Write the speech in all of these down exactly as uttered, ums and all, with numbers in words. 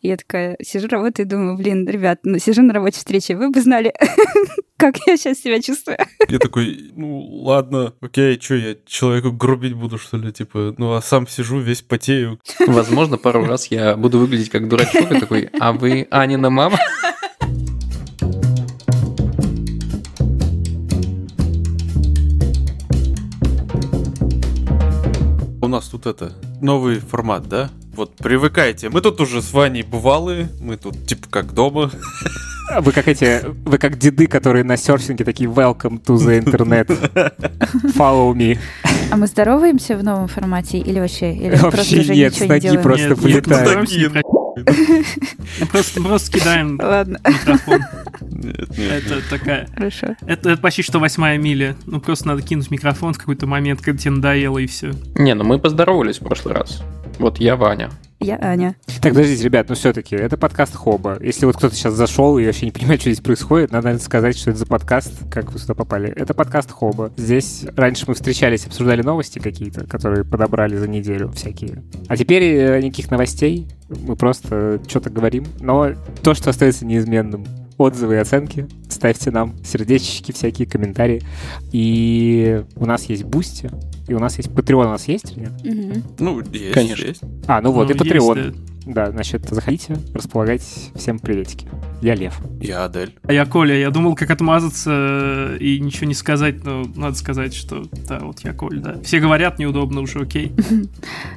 И я такая сижу, работаю и думаю, блин, ребят, ну сижу на рабочей встрече, вы бы знали, как я сейчас себя чувствую. Я такой, ну ладно, окей, что, я человеку грубить буду, что ли, типа, ну а сам сижу, весь потею. Возможно, пару раз я буду выглядеть как дурачок и такой, а вы Анина мама? У нас тут это, новый формат, да? Вот, привыкайте. Мы тут уже с Ваней бывалые, мы тут типа как дома. Вы как эти, вы как деды, которые на серфинге такие welcome to the internet, follow me. А мы здороваемся в новом формате или вообще? Или вообще нет, с ноги не просто вылетаем. Просто просто кидаем микрофон. Это такая. Хорошо. Это почти что восьмая миля. Ну просто надо кинуть микрофон в какой-то момент, когда тебе надоело, и все. Не, ну мы поздоровались в прошлый раз. Вот я Ваня. Я Аня. Так, подождите, ребят, ну все-таки это подкаст Хоба. Если вот кто-то сейчас зашел и вообще не понимает, что здесь происходит, надо сказать, что это за подкаст, как вы сюда попали. Это подкаст Хоба. Здесь раньше мы встречались, обсуждали новости какие-то, которые подобрали за неделю всякие. А теперь никаких новостей, мы просто что-то говорим. Но то, что остается неизменным, отзывы и оценки, ставьте нам сердечки, всякие комментарии. И у нас есть Бусти. И у нас есть Патреон, у нас есть или нет? Mm-hmm. Ну, есть, конечно. Есть. А, ну вот, ну, и Патреон. Да. да, значит, заходите, располагайтесь. Всем приветики. Я Лев. Я Адель. А я Коля. Я думал, как отмазаться и ничего не сказать, но надо сказать, что да, вот я Коля, да. Все говорят, неудобно уже, окей.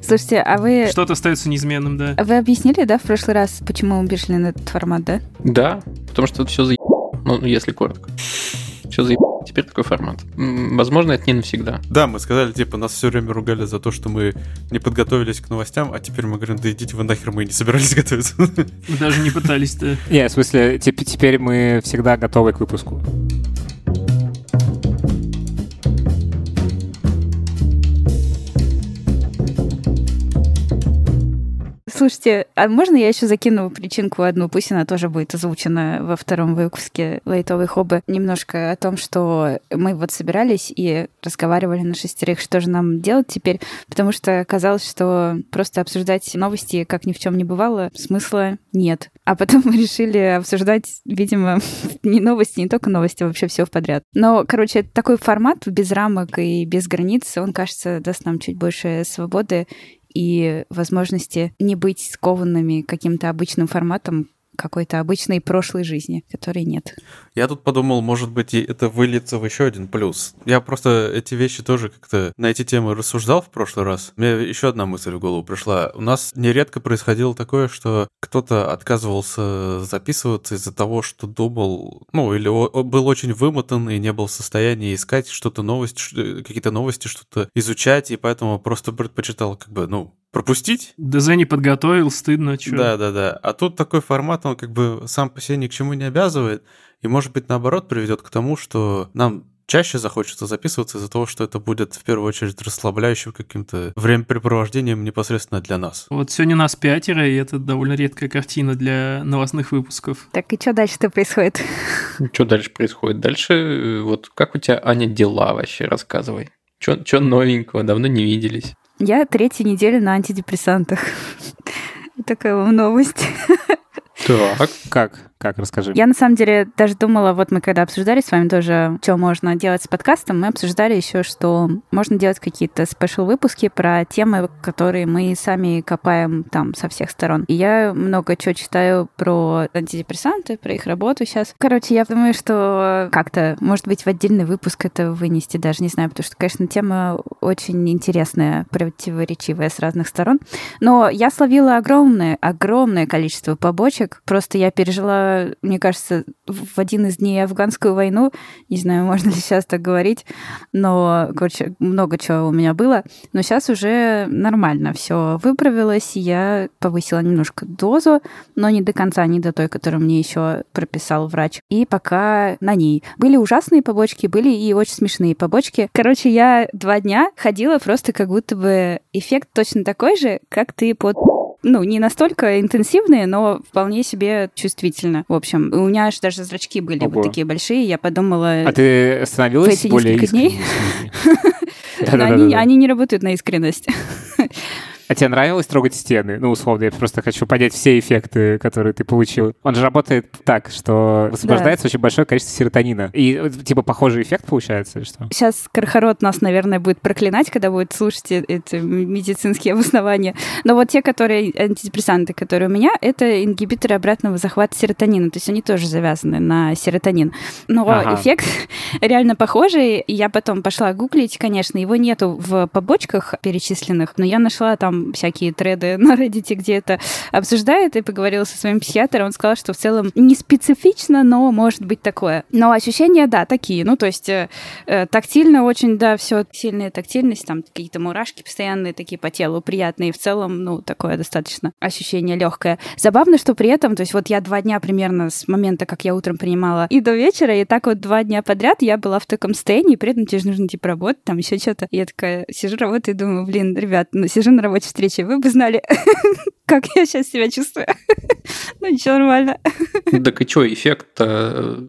Слушайте, а вы... Что-то остается неизменным, да. Вы объяснили, да, в прошлый раз, почему мы перешли на этот формат, да? Да, потому что это все за... Ну, если коротко. Все за... Теперь такой формат. Возможно, это не навсегда. Да, мы сказали, типа, нас все время ругали за то, что мы не подготовились к новостям, а теперь мы говорим, да идите вы нахер, мы не собирались готовиться. Мы даже не пытались-то. Не, в смысле, теперь мы всегда готовы к выпуску. Слушайте, а можно я еще закину причинку одну, пусть она тоже будет озвучена во втором выпуске «Лайтовой хобы». Немножко о том, что мы вот собирались и разговаривали на шестерых, что же нам делать теперь, потому что казалось, что просто обсуждать новости, как ни в чем не бывало, смысла нет. А потом мы решили обсуждать, видимо, не новости, не только новости, а вообще все подряд. Но, короче, такой формат без рамок и без границ, он, кажется, даст нам чуть больше свободы и возможности не быть скованными каким-то обычным форматом какой-то обычной прошлой жизни, которой нет. Я тут подумал, может быть, и это выльется в еще один плюс. Я просто эти вещи тоже как-то на эти темы рассуждал в прошлый раз. Мне еще одна мысль в голову пришла. У нас нередко происходило такое, что кто-то отказывался записываться из-за того, что думал, ну, или был очень вымотан и не был в состоянии искать что-то новость, какие-то новости, что-то изучать, и поэтому просто предпочитал как бы, ну, пропустить? ДЗ не подготовил, стыдно, чё. Да-да-да. А тут такой формат, он как бы сам по себе ни к чему не обязывает, и, может быть, наоборот, приведет к тому, что нам чаще захочется записываться из-за того, что это будет, в первую очередь, расслабляющим каким-то времяпрепровождением непосредственно для нас. Вот сегодня нас пятеро, и это довольно редкая картина для новостных выпусков. Так, и что дальше-то происходит? Что дальше происходит? Дальше, вот, как у тебя, Аня, дела вообще? Рассказывай. Что новенького? Давно не виделись. Я третью неделю на антидепрессантах. Такая вам новость. Так, как? Как? Расскажи. Я, на самом деле, даже думала, вот мы когда обсуждали с вами тоже, что можно делать с подкастом, мы обсуждали еще, что можно делать какие-то спешл-выпуски про темы, которые мы сами копаем там со всех сторон. И я много чего читаю про антидепрессанты, про их работу сейчас. Короче, я думаю, что как-то, может быть, в отдельный выпуск это вынести, даже не знаю, потому что, конечно, тема очень интересная, противоречивая с разных сторон. Но я словила огромное, огромное количество побочек. Просто я пережила, мне кажется, в один из дней афганскую войну, не знаю, можно ли сейчас так говорить, но, короче, много чего у меня было, но сейчас уже нормально все выправилось, я повысила немножко дозу, но не до конца, не до той, которую мне еще прописал врач, и пока на ней. Были ужасные побочки, были и очень смешные побочки. Короче, я два дня ходила просто как будто бы эффект точно такой же, как ты под... Ну, не настолько интенсивные, но вполне себе чувствительно. В общем, у меня аж даже зрачки были Ого. Вот такие большие. Я подумала... А ты становилась более искренней? Да-да-да. Они не работают на искренность. А тебе нравилось трогать стены? Ну, условно, я просто хочу понять все эффекты, которые ты получил. Он же работает так, что высвобождается да. очень большое количество серотонина. И, типа, похожий эффект получается или что? Сейчас Кархарот нас, наверное, будет проклинать, когда будет слушать эти медицинские обоснования. Но вот те, которые антидепрессанты, которые у меня, это ингибиторы обратного захвата серотонина. То есть они тоже завязаны на серотонин. Но ага. эффект реально похожий. Я потом пошла гуглить, конечно, его нету в побочках перечисленных, но я нашла там всякие треды на Reddit, где это обсуждают, и поговорила со своим психиатром. Он сказал, что в целом не специфично, но может быть такое. Но ощущения, да, такие. Ну, то есть э, тактильно очень, да, все сильная тактильность, там какие-то мурашки постоянные такие по телу, приятные. В целом, ну, такое достаточно ощущение легкое. Забавно, что при этом, то есть вот я два дня примерно с момента, как я утром принимала, и до вечера, и так вот два дня подряд я была в таком состоянии, при этом тебе же нужно типа работать, там еще что-то. Я такая сижу, работаю, думаю, блин, ребят, ну, сижу на рабочей встрече, вы бы знали, как я сейчас себя чувствую. Ну, ничего, нормально. Так и что, эффект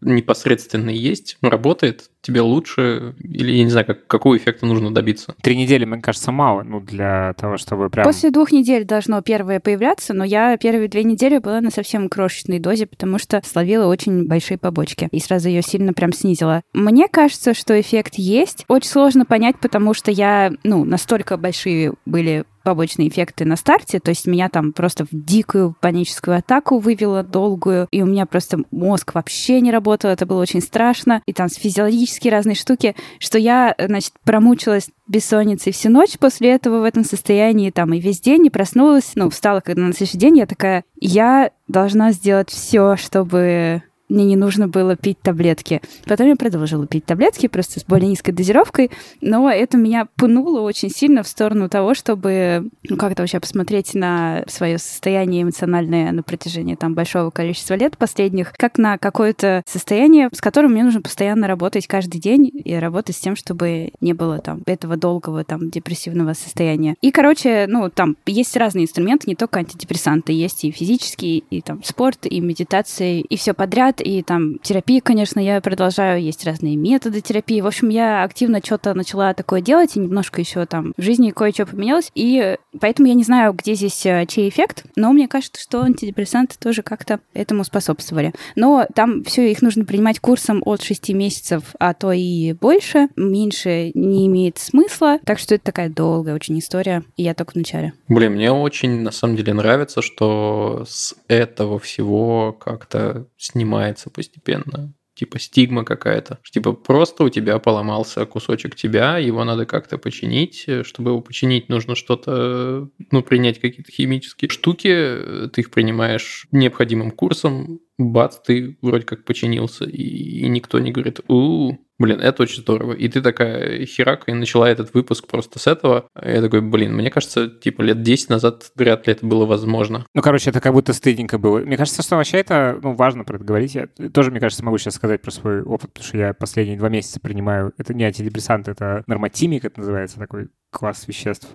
непосредственный есть? Работает? Тебе лучше? Или, я не знаю, как, какого эффекта нужно добиться? Три недели, мне кажется, мало, ну, для того, чтобы прям... После двух недель должно первое появляться, но я первые две недели была на совсем крошечной дозе, потому что словила очень большие побочки, и сразу ее сильно прям снизила. Мне кажется, что эффект есть. Очень сложно понять, потому что я, ну, настолько большие были побочные эффекты на старте, то есть меня там просто в дикую паническую атаку вывело долгую, и у меня просто мозг вообще не работал, это было очень страшно, и там физиологические разные штуки, что я, значит, промучилась бессонницей всю ночь после этого в этом состоянии, там, и весь день не проснулась, ну, встала, когда на следующий день я такая, я должна сделать все, чтобы... мне не нужно было пить таблетки. Потом я продолжила пить таблетки, просто с более низкой дозировкой, но это меня пнуло очень сильно в сторону того, чтобы ну, как-то вообще посмотреть на свое состояние эмоциональное на протяжении там большого количества лет последних, как на какое-то состояние, с которым мне нужно постоянно работать каждый день и работать с тем, чтобы не было там этого долгого там депрессивного состояния. И, короче, ну, там есть разные инструменты, не только антидепрессанты, есть и физические, и там спорт, и медитация, и все подряд, и там терапия, конечно, я продолжаю, есть разные методы терапии. В общем, я активно что-то начала такое делать, и немножко еще там в жизни кое-что поменялось, и поэтому я не знаю, где здесь чей эффект, но мне кажется, что антидепрессанты тоже как-то этому способствовали. Но там все их нужно принимать курсом от шести месяцев, а то и больше. Меньше не имеет смысла, так что это такая долгая очень история, и я только в начале. Блин, мне очень, на самом деле, нравится, что с этого всего как-то снимается постепенно. Типа стигма какая-то. Типа просто у тебя поломался кусочек тебя, его надо как-то починить. Чтобы его починить, нужно что-то, ну, принять какие-то химические штуки. Ты их принимаешь необходимым курсом. Бац, ты вроде как починился. И, и никто не говорит, у-у-у. Блин, это очень здорово. И ты такая херак, и начала этот выпуск просто с этого. Я такой, блин, мне кажется, типа лет десять назад вряд ли это было возможно. Ну, короче, это как будто стыдненько было. Мне кажется, что вообще это, ну, важно про это говорить. Я тоже, мне кажется, могу сейчас сказать про свой опыт, потому что я последние два месяца принимаю, это не антидепрессант, это нормотимик, это называется такой класс веществ.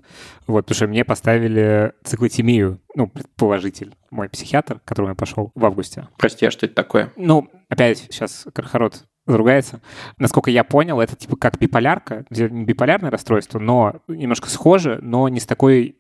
Вот, потому что мне поставили циклотимию, ну, предположитель, мой психиатр, к которому я пошел в августе. Прости, а что это такое? Ну, опять сейчас Кархарот заругается. Насколько я понял, это типа как биполярка, не биполярное расстройство, но немножко схоже, но не с такой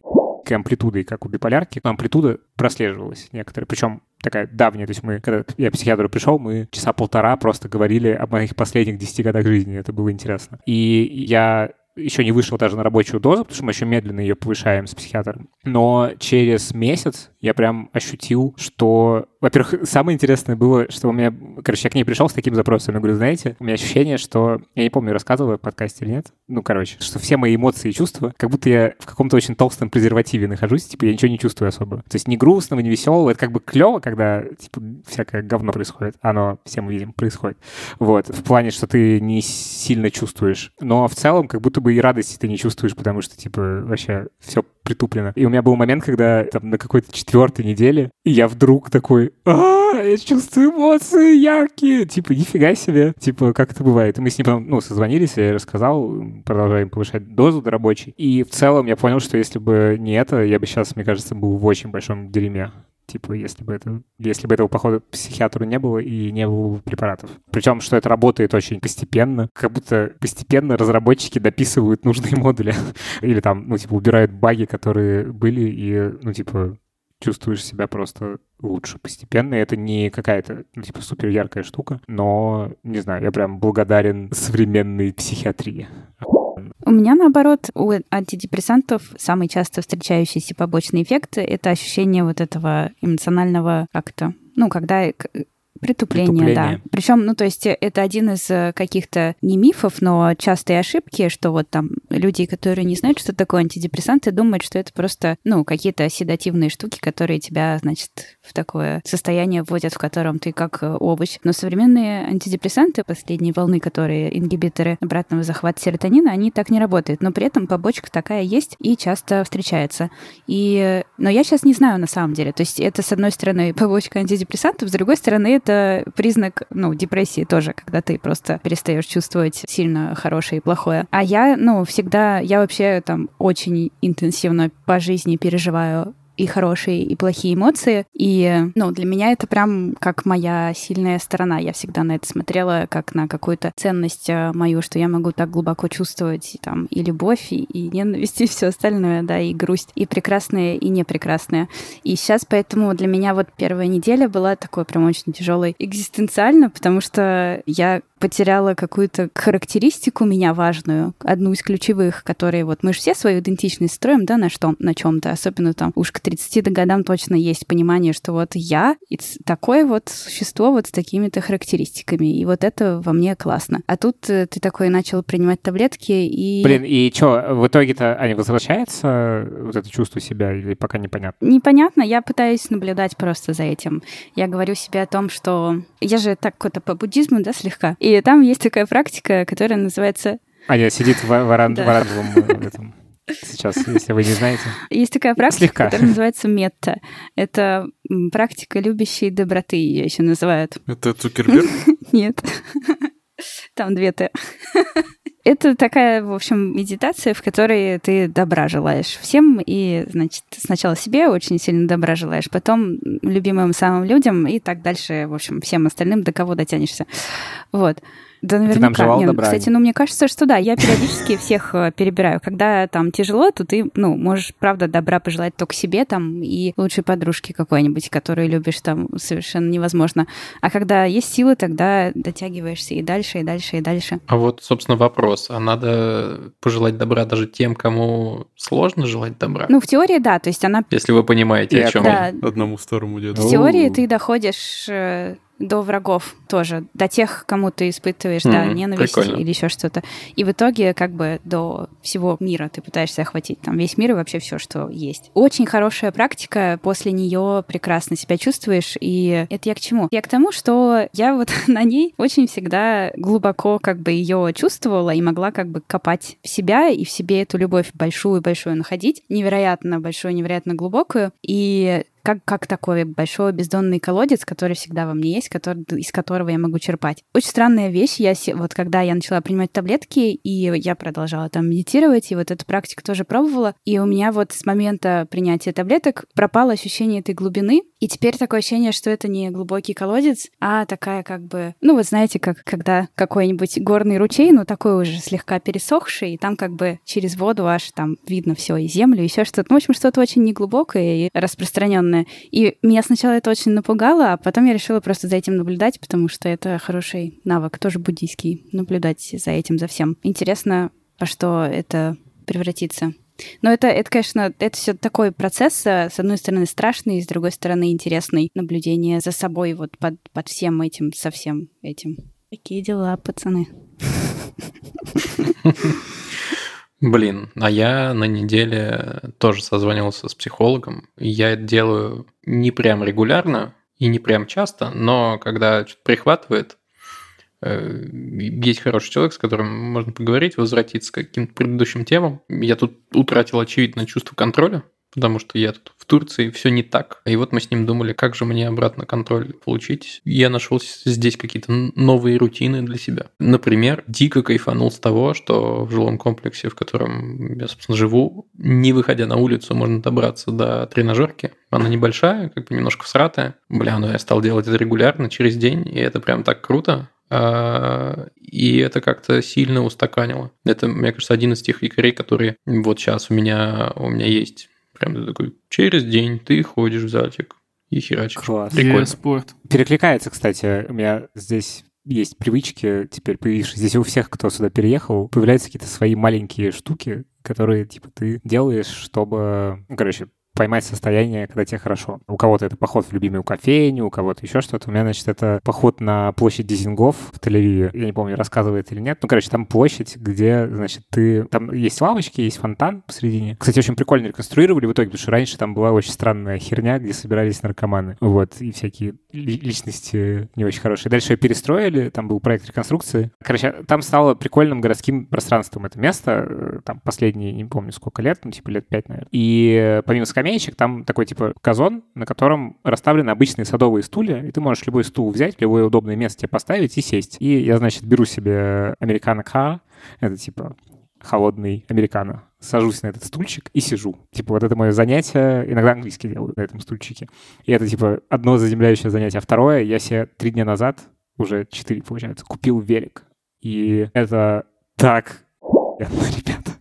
амплитудой, как у биполярки. Но амплитуда прослеживалась некоторая, причем такая давняя. То есть мы, когда я к психиатру пришел, мы часа полтора просто говорили о моих последних десяти годах жизни. Это было интересно. И я... еще не вышел даже на рабочую дозу, потому что мы еще медленно ее повышаем с психиатром. Но через месяц я прям ощутил, что... Во-первых, самое интересное было, что у меня... Короче, я к ней пришел с таким запросом. Я говорю, знаете, у меня ощущение, что... Я не помню, рассказывал я в подкасте или нет. Ну, короче, что все мои эмоции и чувства, как будто я в каком-то очень толстом презервативе нахожусь, типа я ничего не чувствую особо. То есть ни грустного, ни веселого. Это как бы клево, когда, типа, всякое говно происходит. Оно, все мы видим, происходит. Вот. В плане, что ты не сильно чувствуешь. Но в целом, как будто бы и радости ты не чувствуешь, потому что, типа, вообще все притуплено. И у меня был момент, когда там на какой-то четвертой неделе я вдруг такой, а я чувствую эмоции яркие, типа, нифига себе, типа, как это бывает. И мы с ним потом, ну, созвонились, я рассказал, продолжаем повышать дозу до рабочей. И в целом я понял, что если бы не это, я бы сейчас, мне кажется, был в очень большом дерьме. Типа, если бы, это, если бы этого похода к психиатру не было и не было препаратов. Причем, что это работает очень постепенно. Как будто постепенно разработчики дописывают нужные модули. Или там, ну, типа, убирают баги, которые были, и, ну, типа, чувствуешь себя просто лучше постепенно. И это не какая-то, ну, типа, супер яркая штука. Но, не знаю, я прям благодарен современной психиатрии. У меня, наоборот, у антидепрессантов самый часто встречающийся побочный эффект — это ощущение вот этого эмоционального как-то, ну, когда... Притупление, Притупление, да. Причем, ну, то есть это один из каких-то не мифов, но частые ошибки, что вот там люди, которые не знают, что такое антидепрессанты, думают, что это просто, ну, какие-то седативные штуки, которые тебя, значит, в такое состояние вводят, в котором ты как овощ. Но современные антидепрессанты, последние волны, которые ингибиторы обратного захвата серотонина, они так не работают. Но при этом побочка такая есть и часто встречается. И... Но я сейчас не знаю на самом деле. То есть это, с одной стороны, побочка антидепрессантов, с другой стороны, это Это признак, ну, депрессии тоже, когда ты просто перестаешь чувствовать сильно хорошее и плохое. А я, ну, всегда, я вообще там очень интенсивно по жизни переживаю и хорошие, и плохие эмоции. И, ну, для меня это прям как моя сильная сторона. Я всегда на это смотрела как на какую-то ценность мою, что я могу так глубоко чувствовать там и любовь, и, и ненависть, и все остальное, да, и грусть, и прекрасное, и непрекрасное. И сейчас поэтому для меня вот первая неделя была такой прям очень тяжелой экзистенциально, потому что я потеряла какую-то характеристику меня важную, одну из ключевых, которые вот мы же все свою идентичность строим, да, на, что, на чем-то, особенно там уж к тридцати годам точно есть понимание, что вот я такое вот существо вот с такими-то характеристиками, и вот это во мне классно. А тут ты такой начал принимать таблетки и... Блин, и что, в итоге-то они возвращаются, вот это чувство себя, или пока непонятно? Непонятно, я пытаюсь наблюдать просто за этим. Я говорю себе о том, что... Я же так какой-то по буддизму, да, слегка... И там есть такая практика, которая называется... Аня сидит в варандовом сейчас, если вы не знаете. Есть такая практика, которая называется метта. Это практика любящей доброты, ее еще называют. Это Цукерберг? Нет. Там две Т. Это такая, в общем, медитация, в которой ты добра желаешь всем. И, значит, сначала себе очень сильно добра желаешь, потом любимым самым людям и так дальше, в общем, всем остальным, до кого дотянешься. Вот. Да, наверняка. Нет, кстати, ну, мне кажется, что да, я периодически всех перебираю. Когда там тяжело, то ты, ну, можешь, правда, добра пожелать только себе там и лучшей подружке какой-нибудь, которую любишь, там совершенно невозможно. А когда есть силы, тогда дотягиваешься и дальше, и дальше, и дальше. А вот, собственно, вопрос. А надо пожелать добра даже тем, кому сложно желать добра? Ну, в теории, да. То есть она... Если вы понимаете, о чем да. Одному второму деду. В теории ты доходишь... До врагов тоже, до тех, кому ты испытываешь, mm-hmm. да, ненависть Прикольно. Или еще что-то. И в итоге как бы до всего мира ты пытаешься охватить там весь мир и вообще все, что есть. Очень хорошая практика, после нее прекрасно себя чувствуешь, и это я к чему? Я к тому, что я вот на ней очень всегда глубоко как бы ее чувствовала и могла как бы копать в себя и в себе эту любовь большую-большую находить, невероятно большую, невероятно глубокую, и... Как, как такой большой бездонный колодец, который всегда во мне есть, который, из которого я могу черпать. Очень странная вещь. Я, вот когда я начала принимать таблетки, и я продолжала там медитировать, и вот эту практику тоже пробовала, и у меня вот с момента принятия таблеток пропало ощущение этой глубины, и теперь такое ощущение, что это не глубокий колодец, а такая как бы... Ну вот знаете, как когда какой-нибудь горный ручей, ну такой уже слегка пересохший, и там как бы через воду аж там видно все и землю, еще что-то. Ну, в общем, что-то очень неглубокое и распространенное. И меня сначала это очень напугало, а потом я решила просто за этим наблюдать, потому что это хороший навык, тоже буддийский, наблюдать за этим, за всем. Интересно, во что это превратится. Но это, это, конечно, это все такой процесс, с одной стороны, страшный, с другой стороны, интересный. Наблюдение за собой вот под, под всем этим, со всем этим. Такие дела, пацаны. Блин, а я на неделе тоже созванивался с психологом. Я это делаю не прям регулярно и не прям часто, но когда что-то прихватывает, есть хороший человек, с которым можно поговорить, возвратиться к каким-то предыдущим темам. Я тут утратил, очевидно, чувство контроля, потому что я тут в Турции, все не так. И вот мы с ним думали, как же мне обратно контроль получить. Я нашел здесь какие-то новые рутины для себя. Например, дико кайфанул с того, что в жилом комплексе, в котором я, собственно, живу, не выходя на улицу, можно добраться до тренажерки. Она небольшая, как бы немножко всратая. Бля, ну я стал делать это регулярно, через день, и это прям так круто. И это как-то сильно устаканило. Это, мне кажется, один из тех якорей, которые вот сейчас у меня, у меня есть. Прям такой, через день ты ходишь в зальчик и херачишь. Класс. Прикольно. Спорт. Перекликается, кстати, у меня здесь... есть привычки, теперь появившиеся здесь у всех, кто сюда переехал, появляются какие-то свои маленькие штуки, которые, типа, ты делаешь, чтобы, ну, короче, поймать состояние, когда тебе хорошо. У кого-то это поход в любимую кофейню, у кого-то еще что-то. У меня, значит, это поход на площадь Дизенгоф в Тель-Авиве. Я не помню, рассказывает или нет. Ну, короче, там площадь, где, значит, ты... Там есть лавочки, есть фонтан посередине. Кстати, очень прикольно реконструировали в итоге, потому что раньше там была очень странная херня, где собирались наркоманы. Вот. И всякие личности не очень хорошие. Дальше ее перестроили. Там был проект реконструкции. Короче, там стало прикольным городским пространством это место. Там последние, не помню, сколько лет. Ну, типа лет пять, наверное. И помимо скамей там такой типа газон, на котором расставлены обычные садовые стулья, и ты можешь любой стул взять, любое удобное место тебе поставить и сесть. И я, значит, беру себе американо-ка, это типа холодный американо, сажусь на этот стульчик и сижу. Типа вот это мое занятие, иногда английский делаю на этом стульчике. И это типа одно заземляющее занятие. А второе, я себе три дня назад, уже четыре получается, купил велик. И это так, ребята.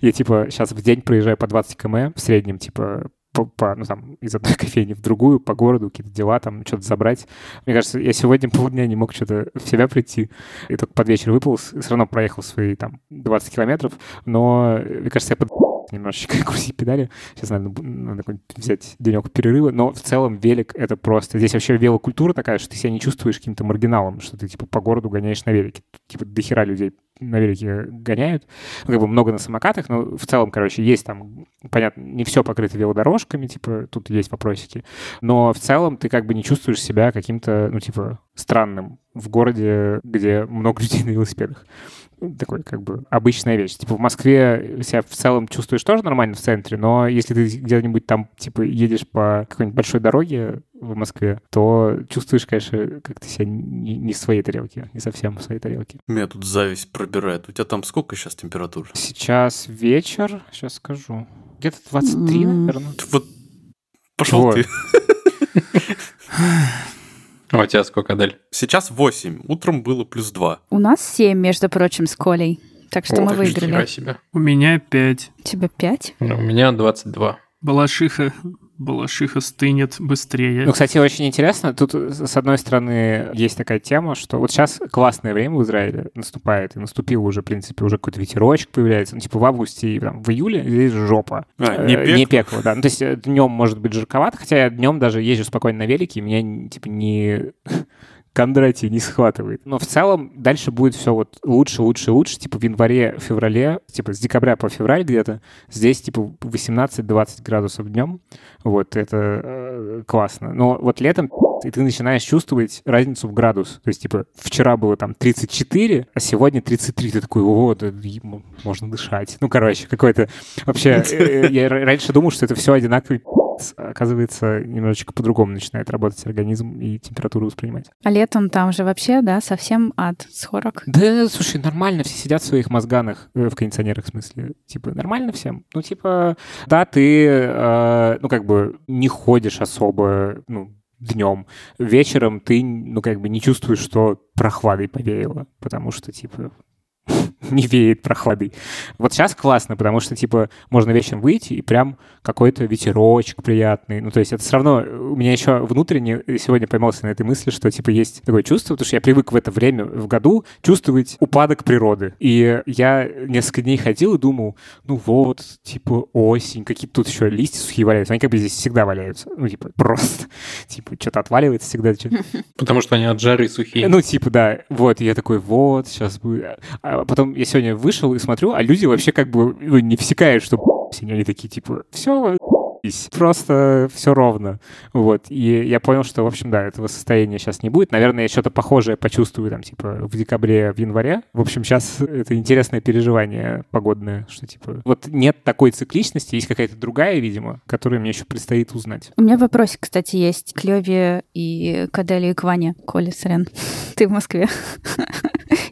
Я, типа, сейчас в день проезжаю по двадцать километров в среднем, типа, по, по, ну, там, из одной кофейни в другую, по городу, какие-то дела, там, что-то забрать. Мне кажется, я сегодня полдня не мог что-то в себя прийти, и только под вечер выполз, и все равно проехал свои, там, двадцать километров, но, мне кажется, я под... немножечко крутить педали. Сейчас, наверное, надо взять денек перерыва. Но в целом велик — это просто... Здесь вообще велокультура такая, что ты себя не чувствуешь каким-то маргиналом, что ты, типа, по городу гоняешь на велике. Тут, типа, дохера людей на велике гоняют. Ну, как бы много на самокатах, но в целом, короче, есть там... Понятно, не все покрыто велодорожками, типа, тут есть вопросики. Но в целом ты как бы не чувствуешь себя каким-то, ну, типа, странным в городе, где много людей на велосипедах. Такой, как бы, обычная вещь. Типа, в Москве себя в целом чувствуешь тоже нормально в центре, но если ты где-нибудь там, типа, едешь по какой-нибудь большой дороге в Москве, то чувствуешь, конечно, как ты себя не, не в своей тарелке, не совсем в своей тарелке. Меня тут зависть пробирает. У тебя там сколько сейчас температур? Сейчас вечер, сейчас скажу. Где-то двадцать три, mm. наверное. Вот, пошел вот. Ты. А у тебя сколько, Адель? Сейчас восемь. Утром было плюс два. У нас семь, между прочим, с Колей. Так что О, мы выиграли. Себя. У меня пять. У тебя пять? Ну, у меня двадцать два. Балашиха. Балашиха стынет быстрее. Ну, кстати, очень интересно. Тут, с одной стороны, есть такая тема, что вот сейчас классное время в Израиле наступает. И наступило уже, в принципе, уже какой-то ветерочек появляется. Ну, типа в августе и там, в июле здесь жопа. А, не, пекло. не пекло. Да. Ну, то есть днем может быть жарковато, хотя я днем даже езжу спокойно на велике, и меня, типа, не... Кондратий не схватывает. Но в целом дальше будет все вот лучше, лучше, лучше. Типа в январе, феврале, типа с декабря по февраль где-то, здесь типа восемнадцать-двадцать градусов днем. Вот это э, классно. Но вот летом и ты начинаешь чувствовать разницу в градус. То есть типа вчера было там тридцать четыре, а сегодня тридцать три. Ты такой, о, да, можно дышать. Ну, короче, какой-то... Вообще, э, э, я раньше думал, что это все одинаковый... Оказывается, немножечко по-другому начинает работать организм и температуру воспринимать. А летом там же вообще, да, совсем ад с хорок. Да, слушай, нормально, все сидят в своих мозганах, в кондиционерах в смысле. Типа, нормально всем? Ну, типа, да, ты, э, ну, как бы, не ходишь особо, ну, днем. Вечером ты, ну, как бы, не чувствуешь, что прохладой повеяло, потому что, типа... не веет прохладой. Вот сейчас классно, потому что, типа, можно вечером выйти, и прям какой-то ветерочек приятный. Ну, то есть это все равно... У меня еще внутренне сегодня поймался на этой мысли, что, типа, есть такое чувство, потому что я привык в это время в году чувствовать упадок природы. И я несколько дней ходил и думал, ну вот, типа, осень, какие-то тут еще листья сухие валяются. Они как бы здесь всегда валяются. Ну, типа, просто. Типа, что-то отваливается всегда. Что-то. Потому что они от жары сухие. Ну, типа, да. Вот, и я такой, вот, сейчас будет... А потом я сегодня вышел и смотрю, а люди вообще как бы ну, не всекают, что они такие, типа, все, просто все ровно. Вот. И я понял, что, в общем, да, этого состояния сейчас не будет. Наверное, я что-то похожее почувствую там, типа, в декабре, в январе. В общем, сейчас это интересное переживание погодное, что, типа, вот нет такой цикличности, есть какая-то другая, видимо, которую мне еще предстоит узнать. У меня вопросик, кстати, есть к Лёве и к Аделе и к Ване. Коля, сорян, ты в Москве.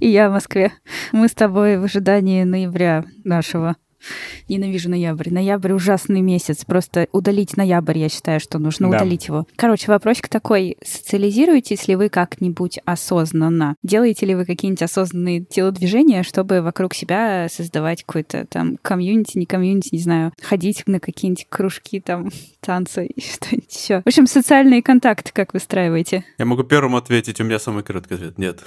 И я в Москве. Мы с тобой в ожидании ноября нашего. Ненавижу ноябрь. Ноябрь — ужасный месяц. Просто удалить ноябрь, я считаю, что нужно да. удалить его. Короче, вопросик такой. Социализируетесь ли вы как-нибудь осознанно? Делаете ли вы какие-нибудь осознанные телодвижения, чтобы вокруг себя создавать какой-то там комьюнити, не комьюнити, не знаю, ходить на какие-нибудь кружки, там, танцы и что-нибудь еще? В общем, социальные контакты как выстраиваете? Я могу первым ответить. У меня самый короткий ответ. Нет.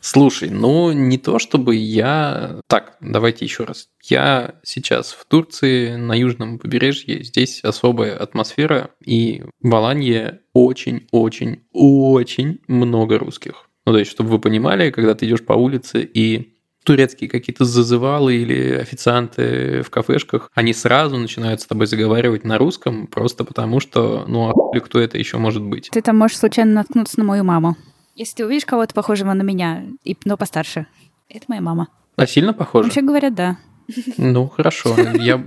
Слушай, ну не то чтобы я... Так, давайте еще раз. Я сейчас в Турции, на южном побережье, здесь особая атмосфера, и в Аланье очень-очень-очень много русских. Ну, то есть, чтобы вы понимали, когда ты идешь по улице, и турецкие какие-то зазывалы или официанты в кафешках, они сразу начинают с тобой заговаривать на русском, просто потому что, ну, а хули кто это еще может быть? Ты там можешь случайно наткнуться на мою маму. Если ты увидишь кого-то похожего на меня, но постарше, это моя мама. А сильно похоже? Вообще говорят, да. Ну, хорошо. Я...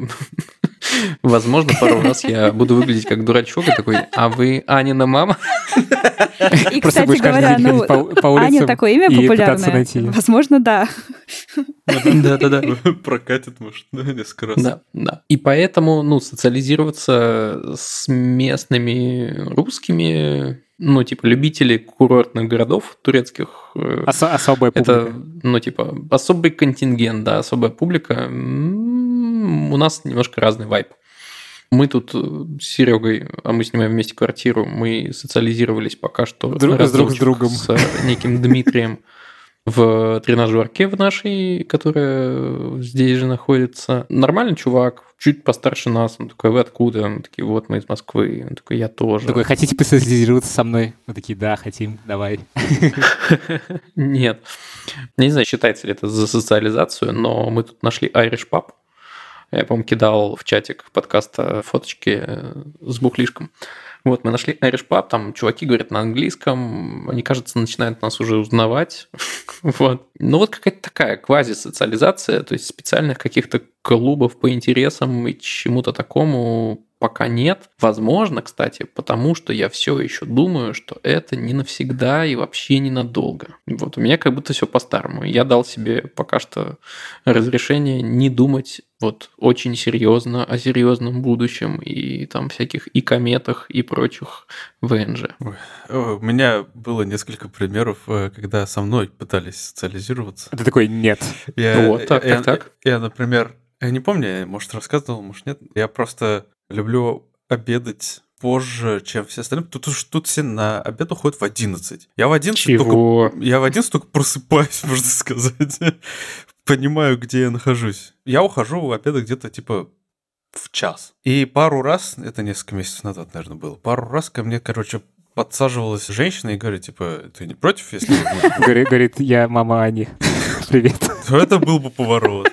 Возможно, пару раз я буду выглядеть как дурачок и такой, а вы Анина мама? И, кстати говоря, ну, Аня такое имя популярное. Возможно, да. Да-да-да. Прокатит, может, несколько раз. Да, да. И поэтому, ну, социализироваться с местными русскими... Ну, типа, любители курортных городов турецких. Ос- особая публика. Это, ну, типа, особый контингент, да, особая публика. М-м-м, у нас немножко разный вайб. Мы тут с Серегой, а мы снимаем вместе квартиру, мы социализировались пока что друг с, друг с другом, с неким Дмитрием в тренажерке в нашей, которая здесь же находится. Нормальный чувак, чуть постарше нас. Он такой, вы откуда? Мы такие, вот мы из Москвы. Он такой, я тоже. Такой, хотите посоциализироваться со мной? Мы такие, да, хотим, давай. Нет. Не знаю, считается ли это за социализацию, но мы тут нашли Irish Pub. Я, по-моему, кидал в чатик подкаста фоточки с бухлишком. Вот, мы нашли Irish Pub, там чуваки говорят на английском, они, кажется, начинают нас уже узнавать. Вот. Ну, вот какая-то такая квази-социализация, то есть специальных каких-то клубов по интересам и чему-то такому пока нет. Возможно, кстати, потому что я все еще думаю, что это не навсегда и вообще ненадолго. Вот, у меня как будто все по-старому. Я дал себе пока что разрешение не думать вот очень серьезно о серьезном будущем и там всяких и кометах, и прочих ВНЖ. Ой, у меня было несколько примеров, когда со мной пытались социализироваться. Ты такой, нет. Я, вот, так, я, так, так. Я, я, например, я не помню, может, рассказывал, может, нет. Я просто люблю обедать позже, чем все остальные. Тут, тут все на обед уходят в одиннадцать. Я в одиннадцать только, я в одиннадцать только просыпаюсь, можно сказать. Понимаю, где я нахожусь. Я ухожу в обеда где-то типа в час. И пару раз, это несколько месяцев назад, наверное, было, пару раз ко мне, короче, подсаживалась женщина и говорит, типа, ты не против, если... Говорит, я мама Ани. Привет. Это был бы поворот.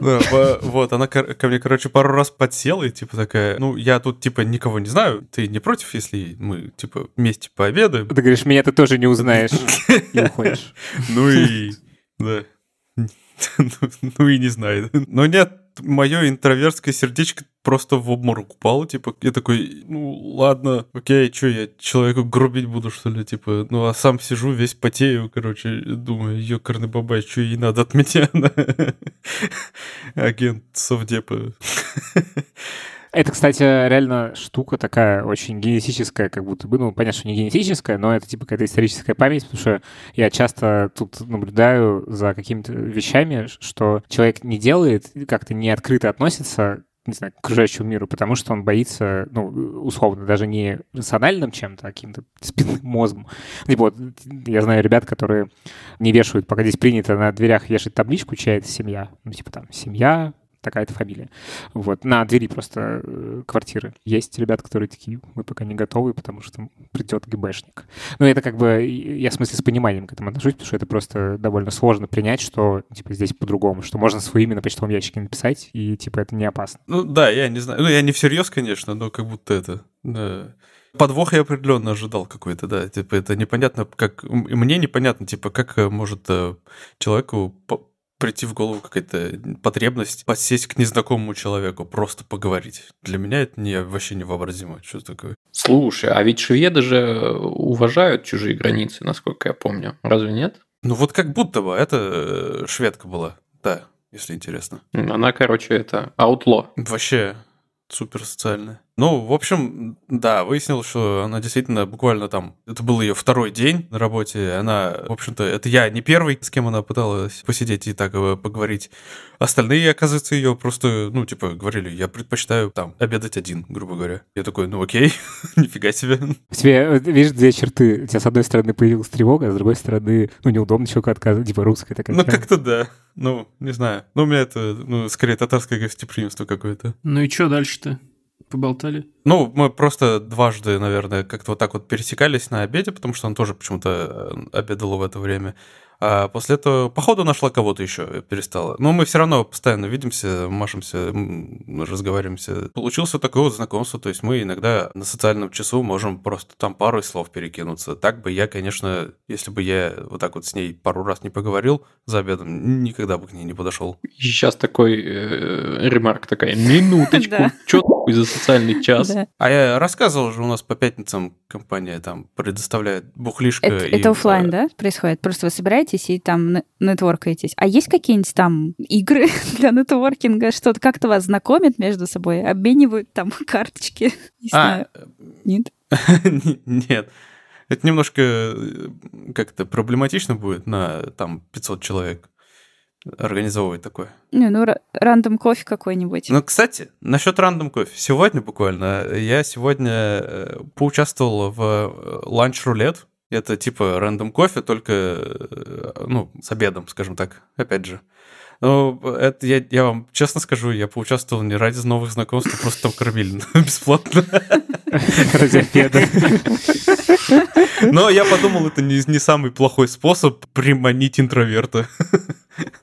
Да, вот, она ко мне, короче, пару раз подсела и, типа, такая, ну, я тут, типа, никого не знаю, ты не против, если мы, типа, вместе пообедаем? Ты говоришь, меня ты тоже не узнаешь и уходишь. Ну и... да. Ну и не знаю. Но нет, мое интровертское сердечко просто в обморок упало, типа, я такой, ну, ладно, окей, что, я человеку грубить буду, что ли, типа, ну, а сам сижу, весь потею, короче, думаю, ёкарный бабай, что ей надо от меня, агент совдепа. Это, кстати, реально штука такая очень генетическая, как будто бы, ну, понятно, что не генетическая, но это типа какая-то историческая память, потому что я часто тут наблюдаю за какими-то вещами, что человек не делает, как-то не открыто относится, не знаю, к окружающему миру, потому что он боится, ну, условно, даже не рациональным чем-то, а каким-то спинным мозгом. Типа вот, я знаю ребят, которые не вешают, пока здесь принято на дверях вешать табличку, чья это семья. Ну, типа там, семья... такая-то фамилия. Вот. На двери просто квартиры. Есть ребята, которые такие, мы пока не готовы, потому что придет ГБшник. Ну, это как бы, я в смысле с пониманием к этому отношусь, потому что это просто довольно сложно принять, что, типа, здесь по-другому, что можно свое имя на почтовом ящике написать, и, типа, это не опасно. Ну, да, я не знаю. Ну, я не всерьез, конечно, но как будто это... Да. Подвох я определенно ожидал какой-то, да. Типа, это непонятно, как... Мне непонятно, типа, как может человеку... прийти в голову какая-то потребность подсесть к незнакомому человеку, просто поговорить. Для меня это не, вообще невообразимо. Что такое? Слушай, а ведь шведы же уважают чужие границы, насколько я помню. Разве нет? Ну вот как будто бы. Это шведка была, да, если интересно. Она, короче, это outlaw. Вообще супер социальная. Ну, в общем, да, выяснилось, что она действительно буквально там... Это был ее второй день на работе. Она, в общем-то, это я не первый, с кем она пыталась посидеть и так поговорить. Остальные, оказывается, ее просто, ну, типа, говорили, я предпочитаю там обедать один, грубо говоря. Я такой, ну окей, нифига себе. У тебя, видишь, две черты. У тебя, с одной стороны, появилась тревога, а с другой стороны, ну, неудобно человеку отказывать, типа, русская такая. Ну, как-то да. Ну, не знаю. Ну, у меня это, ну, скорее, татарское гостеприимство какое-то. Ну и что дальше-то? Поболтали? Ну, мы просто дважды, наверное, как-то вот так вот пересекались на обеде, потому что он тоже почему-то обедал в это время. А после этого, походу, нашла кого-то еще, перестала. Но мы все равно постоянно видимся, машемся, разговариваемся. Получился такое вот знакомство, то есть мы иногда на социальном часу можем просто там пару слов перекинуться. Так бы я, конечно, если бы я вот так вот с ней пару раз не поговорил за обедом, никогда бы к ней не подошел. Сейчас такой ремарк такая, минуточку, чё за социальный час. А я рассказывал же, у нас по пятницам компания там предоставляет бухлишко. Это офлайн, да, происходит? Просто вы собираетесь и там нетворкаетесь. А есть какие-нибудь там игры для нетворкинга? Что-то как-то вас знакомят между собой? Обменивают там карточки? Не знаю. Нет? Нет. Это немножко как-то проблематично будет на там пятьсот человек организовывать такое. Не, ну, рандом кофе какой-нибудь. Ну, кстати, насчет рандом кофе. Сегодня буквально, я сегодня поучаствовал в ланч-рулет. Это типа рандом кофе, только, ну, с обедом, скажем так, опять же. Ну, это я, я вам честно скажу, я поучаствовал не ради новых знакомств, просто там кормили бесплатно. Ради обеда. Но я подумал, это не самый плохой способ приманить интроверта.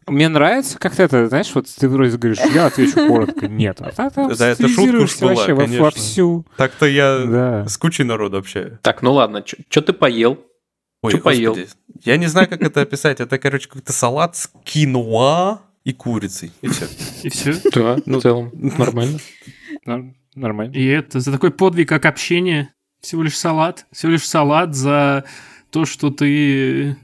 Мне нравится как-то это, знаешь, вот ты вроде говоришь, я отвечу коротко, нет. А так там да, стилизируешься вообще конечно. Вовсю. Так-то я да. С кучей народа общаюсь. Так, ну ладно, что ты поел? Ой, что поел? Я не знаю, как это описать. Это, короче, какой-то салат с киноа и курицей. И все. И все? Да, в целом нормально. Нормально. И это за такой подвиг, как общение, всего лишь салат. Всего лишь салат за то, что ты...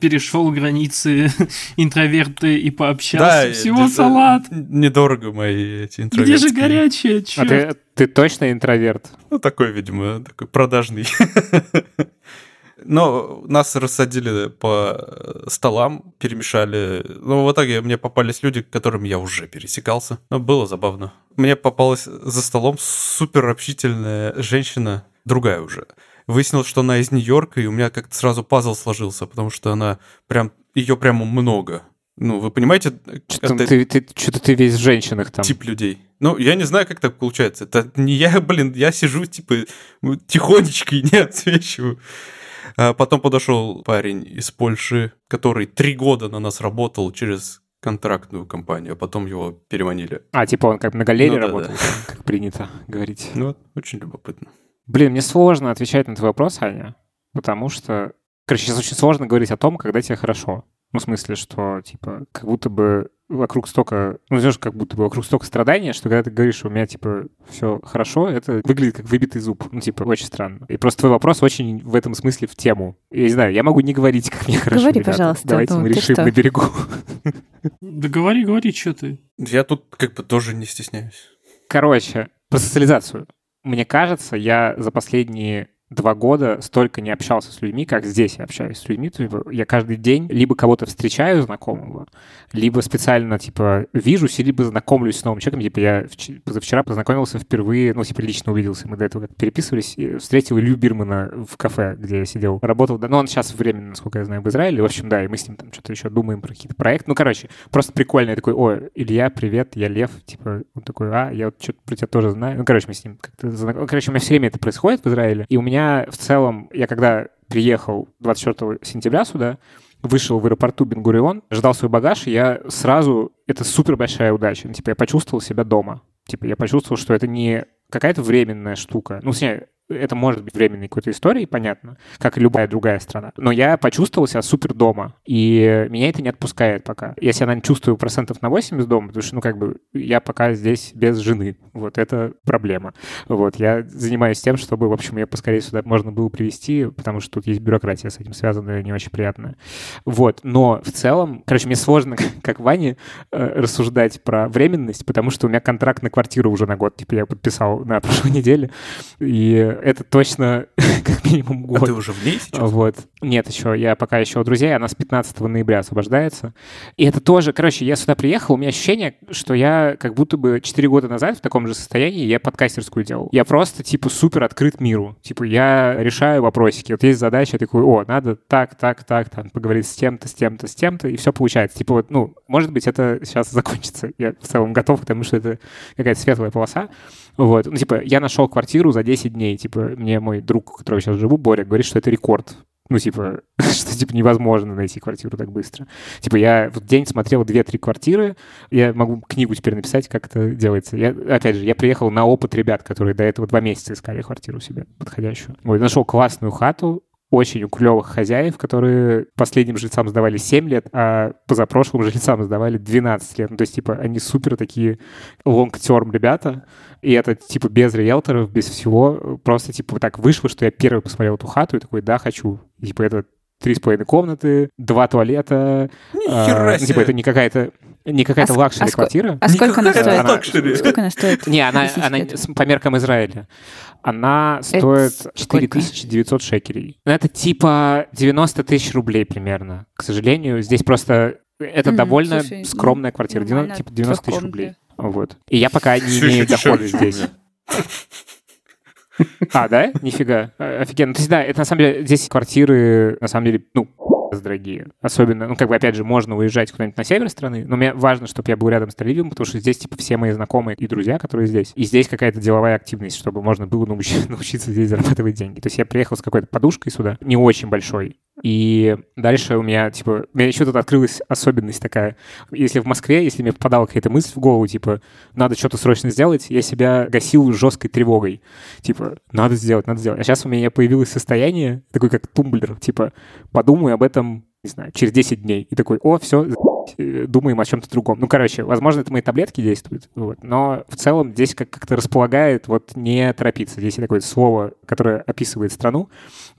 перешел границы интроверты и пообщался. Да, всего салат. Недорого мои эти интровертские. Где же горячее, чёрт. А ты, ты точно интроверт? Ну, такой, видимо, такой продажный. Но нас рассадили по столам, перемешали. Ну, в итоге мне попались люди, к которым я уже пересекался. Но было забавно. Мне попалась за столом суперобщительная женщина, другая уже. Выяснилось, что она из Нью-Йорка, и у меня как-то сразу пазл сложился, потому что она прям ее прямо много. Ну, вы понимаете... Что-то это... ты, ты, что-то ты весь в женщинах там. Тип людей. Ну, я не знаю, как так получается. Это не я, блин, я сижу, типа, тихонечко и не отсвечиваю. А потом подошел парень из Польши, который три года на нас работал через... контрактную компанию, а потом его переманили. А, типа он как на галерее ну, работал, да, да. Как принято говорить. Ну, очень любопытно. Блин, мне сложно отвечать на твой вопрос, Аня, потому что... Короче, сейчас очень сложно говорить о том, когда тебе хорошо. Ну, в смысле, что, типа, как будто бы вокруг столько... Ну, знаешь, как будто бы вокруг столько страдания, что когда ты говоришь, что у меня, типа, все хорошо, это выглядит как выбитый зуб. Ну, типа, очень странно. И просто твой вопрос очень в этом смысле в тему. Я не знаю, я могу не говорить, как мне хорошо. Говори, ребята. Пожалуйста. Давайте ну, мы решим что? На берегу. Да говори, говори, что ты. Я тут как бы тоже не стесняюсь. Короче, про социализацию. Мне кажется, я за последние два года столько не общался с людьми, как здесь я общаюсь с людьми. Я каждый день либо кого-то встречаю знакомого, либо специально, типа, вижусь, либо знакомлюсь с новым человеком. Типа, я позавчера познакомился впервые, ну, типа, лично увиделся. Мы до этого переписывались. И встретил Илью Бирмана в кафе, где я сидел. Работал, да, ну, он сейчас временно, насколько я знаю, в Израиле. В общем, да, и мы с ним там что-то еще думаем про какие-то проекты. Ну, короче, просто прикольно. Я такой, о, Илья, привет, я Лев. Типа, он такой, а, я вот что-то про тебя тоже знаю. Ну, короче, мы с ним как-то знакомы. Короче, у меня все время это происходит в Израиле. И у меня в целом, я когда приехал двадцать четвёртого сентября сюда, вышел в аэропорту Бен-Гурион, ждал свой багаж, и я сразу... Это супер большая удача. Типа, я почувствовал себя дома. Типа, я почувствовал, что это не какая-то временная штука. Ну, точнее, это может быть временной какой-то историей, понятно, как и любая другая страна. Но я почувствовал себя супер дома, и меня это не отпускает пока. Я себя, наверное, чувствую процентов на восемьдесят дома, потому что, ну, как бы, я пока здесь без жены. Вот это проблема. Вот, я занимаюсь тем, чтобы, в общем, ее поскорее сюда можно было привезти, потому что тут есть бюрократия с этим связанная, не очень приятная. Вот, но в целом, короче, мне сложно, как Ване, рассуждать про временность, потому что у меня контракт на квартиру уже на год. Типа, я подписал на прошлой неделе, и это точно как минимум год. А ты уже в ней сейчас? Вот. Нет, еще. Я пока еще у друзей. Она с пятнадцатого ноября освобождается. И это тоже... Короче, я сюда приехал, у меня ощущение, что я как будто бы четыре года назад в таком же состоянии я подкастерскую делал. Я просто, типа, супер открыт миру. Типа, я решаю вопросики. Вот есть задача, я такой, о, надо так, так, так, там, поговорить с тем-то, с тем-то, с тем-то, и все получается. Типа, вот, ну, может быть, это сейчас закончится. Я в целом готов к тому, что это какая-то светлая полоса. Вот. Ну, типа, я нашел квартиру за десять дней. Типа, мне мой друг, у которого я сейчас живу, Боря, говорит, что это рекорд. Ну, типа, что, типа, невозможно найти квартиру так быстро. Типа, я в день смотрел две-три квартиры, я могу книгу теперь написать, как это делается. Я, опять же, я приехал на опыт ребят, которые до этого два месяца искали квартиру себе подходящую. Вот, нашел классную хату, очень у клевых хозяев, которые последним жильцам сдавали семь лет, а позапрошлым жильцам сдавали двенадцать лет. Ну, то есть, типа, они супер такие long-term ребята, и это, типа, без риэлторов, без всего. Просто, типа, так вышло, что я первый посмотрел эту хату и такой, да, хочу. И, типа, это три с половиной комнаты, два туалета. Нихера себе. Типа, это не какая-то... Не какая-то а лакшери а квартира. А сколько она стоит? Она... Сколько она стоит? Не, она, она по меркам Израиля. Она стоит четыре тысячи девятьсот шекелей. Но это типа девяносто тысяч рублей примерно. К сожалению, здесь просто... Это mm-hmm. довольно Слушай, скромная квартира. девяносто, типа девяносто тысяч рублей. Вот. И я пока не имею дохода здесь. А, да? Нифига. Офигенно. То есть, да, это на самом деле... Здесь квартиры, на самом деле, ну... дорогие. Особенно, ну, как бы, опять же, можно уезжать куда-нибудь на север страны, но мне важно, чтобы я был рядом с Троливиумом, потому что здесь, типа, все мои знакомые и друзья, которые здесь, и здесь какая-то деловая активность, чтобы можно было научиться, научиться здесь зарабатывать деньги. То есть я приехал с какой-то подушкой сюда, не очень большой, и дальше у меня, типа, у меня еще тут открылась особенность такая. Если в Москве, если мне попадала какая-то мысль в голову, типа, надо что-то срочно сделать, я себя гасил жесткой тревогой. Типа, надо сделать, надо сделать. А сейчас у меня появилось состояние, такой как тумблер, типа, подумаю об этом, не знаю, через десять дней. И такой, о, все, думаем о чем-то другом. Ну, короче, возможно, это мои таблетки действуют, вот. Но в целом здесь как-то располагает вот не торопиться. Здесь такое слово, которое описывает страну,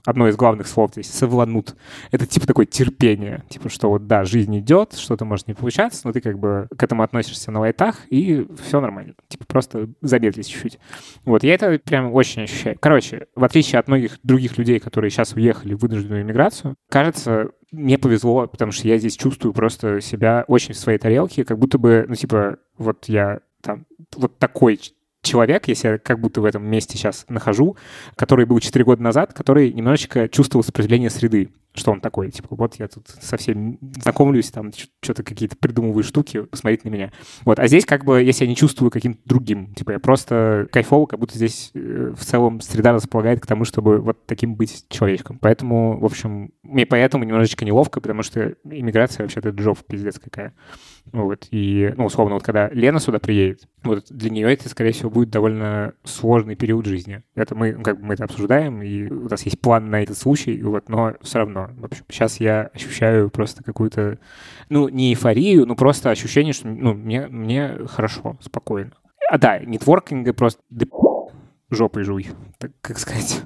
одно из главных слов здесь — совланут. Это типа такое терпение, типа, что вот, да, жизнь идет, что-то может не получаться, но ты как бы к этому относишься на лайтах, и все нормально. Типа, просто замедлись чуть-чуть. Вот, я это прям очень ощущаю. Короче, в отличие от многих других людей, которые сейчас уехали в вынужденную эмиграцию, кажется, мне повезло, потому что я здесь чувствую просто себя очень в своей тарелке, как будто бы, ну, типа, вот я там вот такой человек, если я как будто в этом месте сейчас нахожу, который был четыре года назад, который немножечко чувствовал сопротивление среды, что он такой, типа, вот я тут совсем знакомлюсь, там, что-то какие-то придумываю штуки, посмотреть на меня. Вот, а здесь как бы я себя не чувствую каким-то другим, типа, я просто кайфово, как будто здесь э, в целом среда располагает к тому, чтобы вот таким быть человечком. Поэтому, в общем, мне поэтому немножечко неловко, потому что иммиграция вообще-то джоб, пиздец какая. Вот, и, ну, условно, вот когда Лена сюда приедет, вот для нее это, скорее всего, будет довольно сложный период жизни. Это мы, как бы, мы это обсуждаем, и у нас есть план на этот случай, вот, но все равно, в общем, сейчас я ощущаю просто какую-то, ну, не эйфорию, но просто ощущение, что, ну, мне, мне хорошо, спокойно. А да, нетворкинга просто... жопой жуй, так как сказать.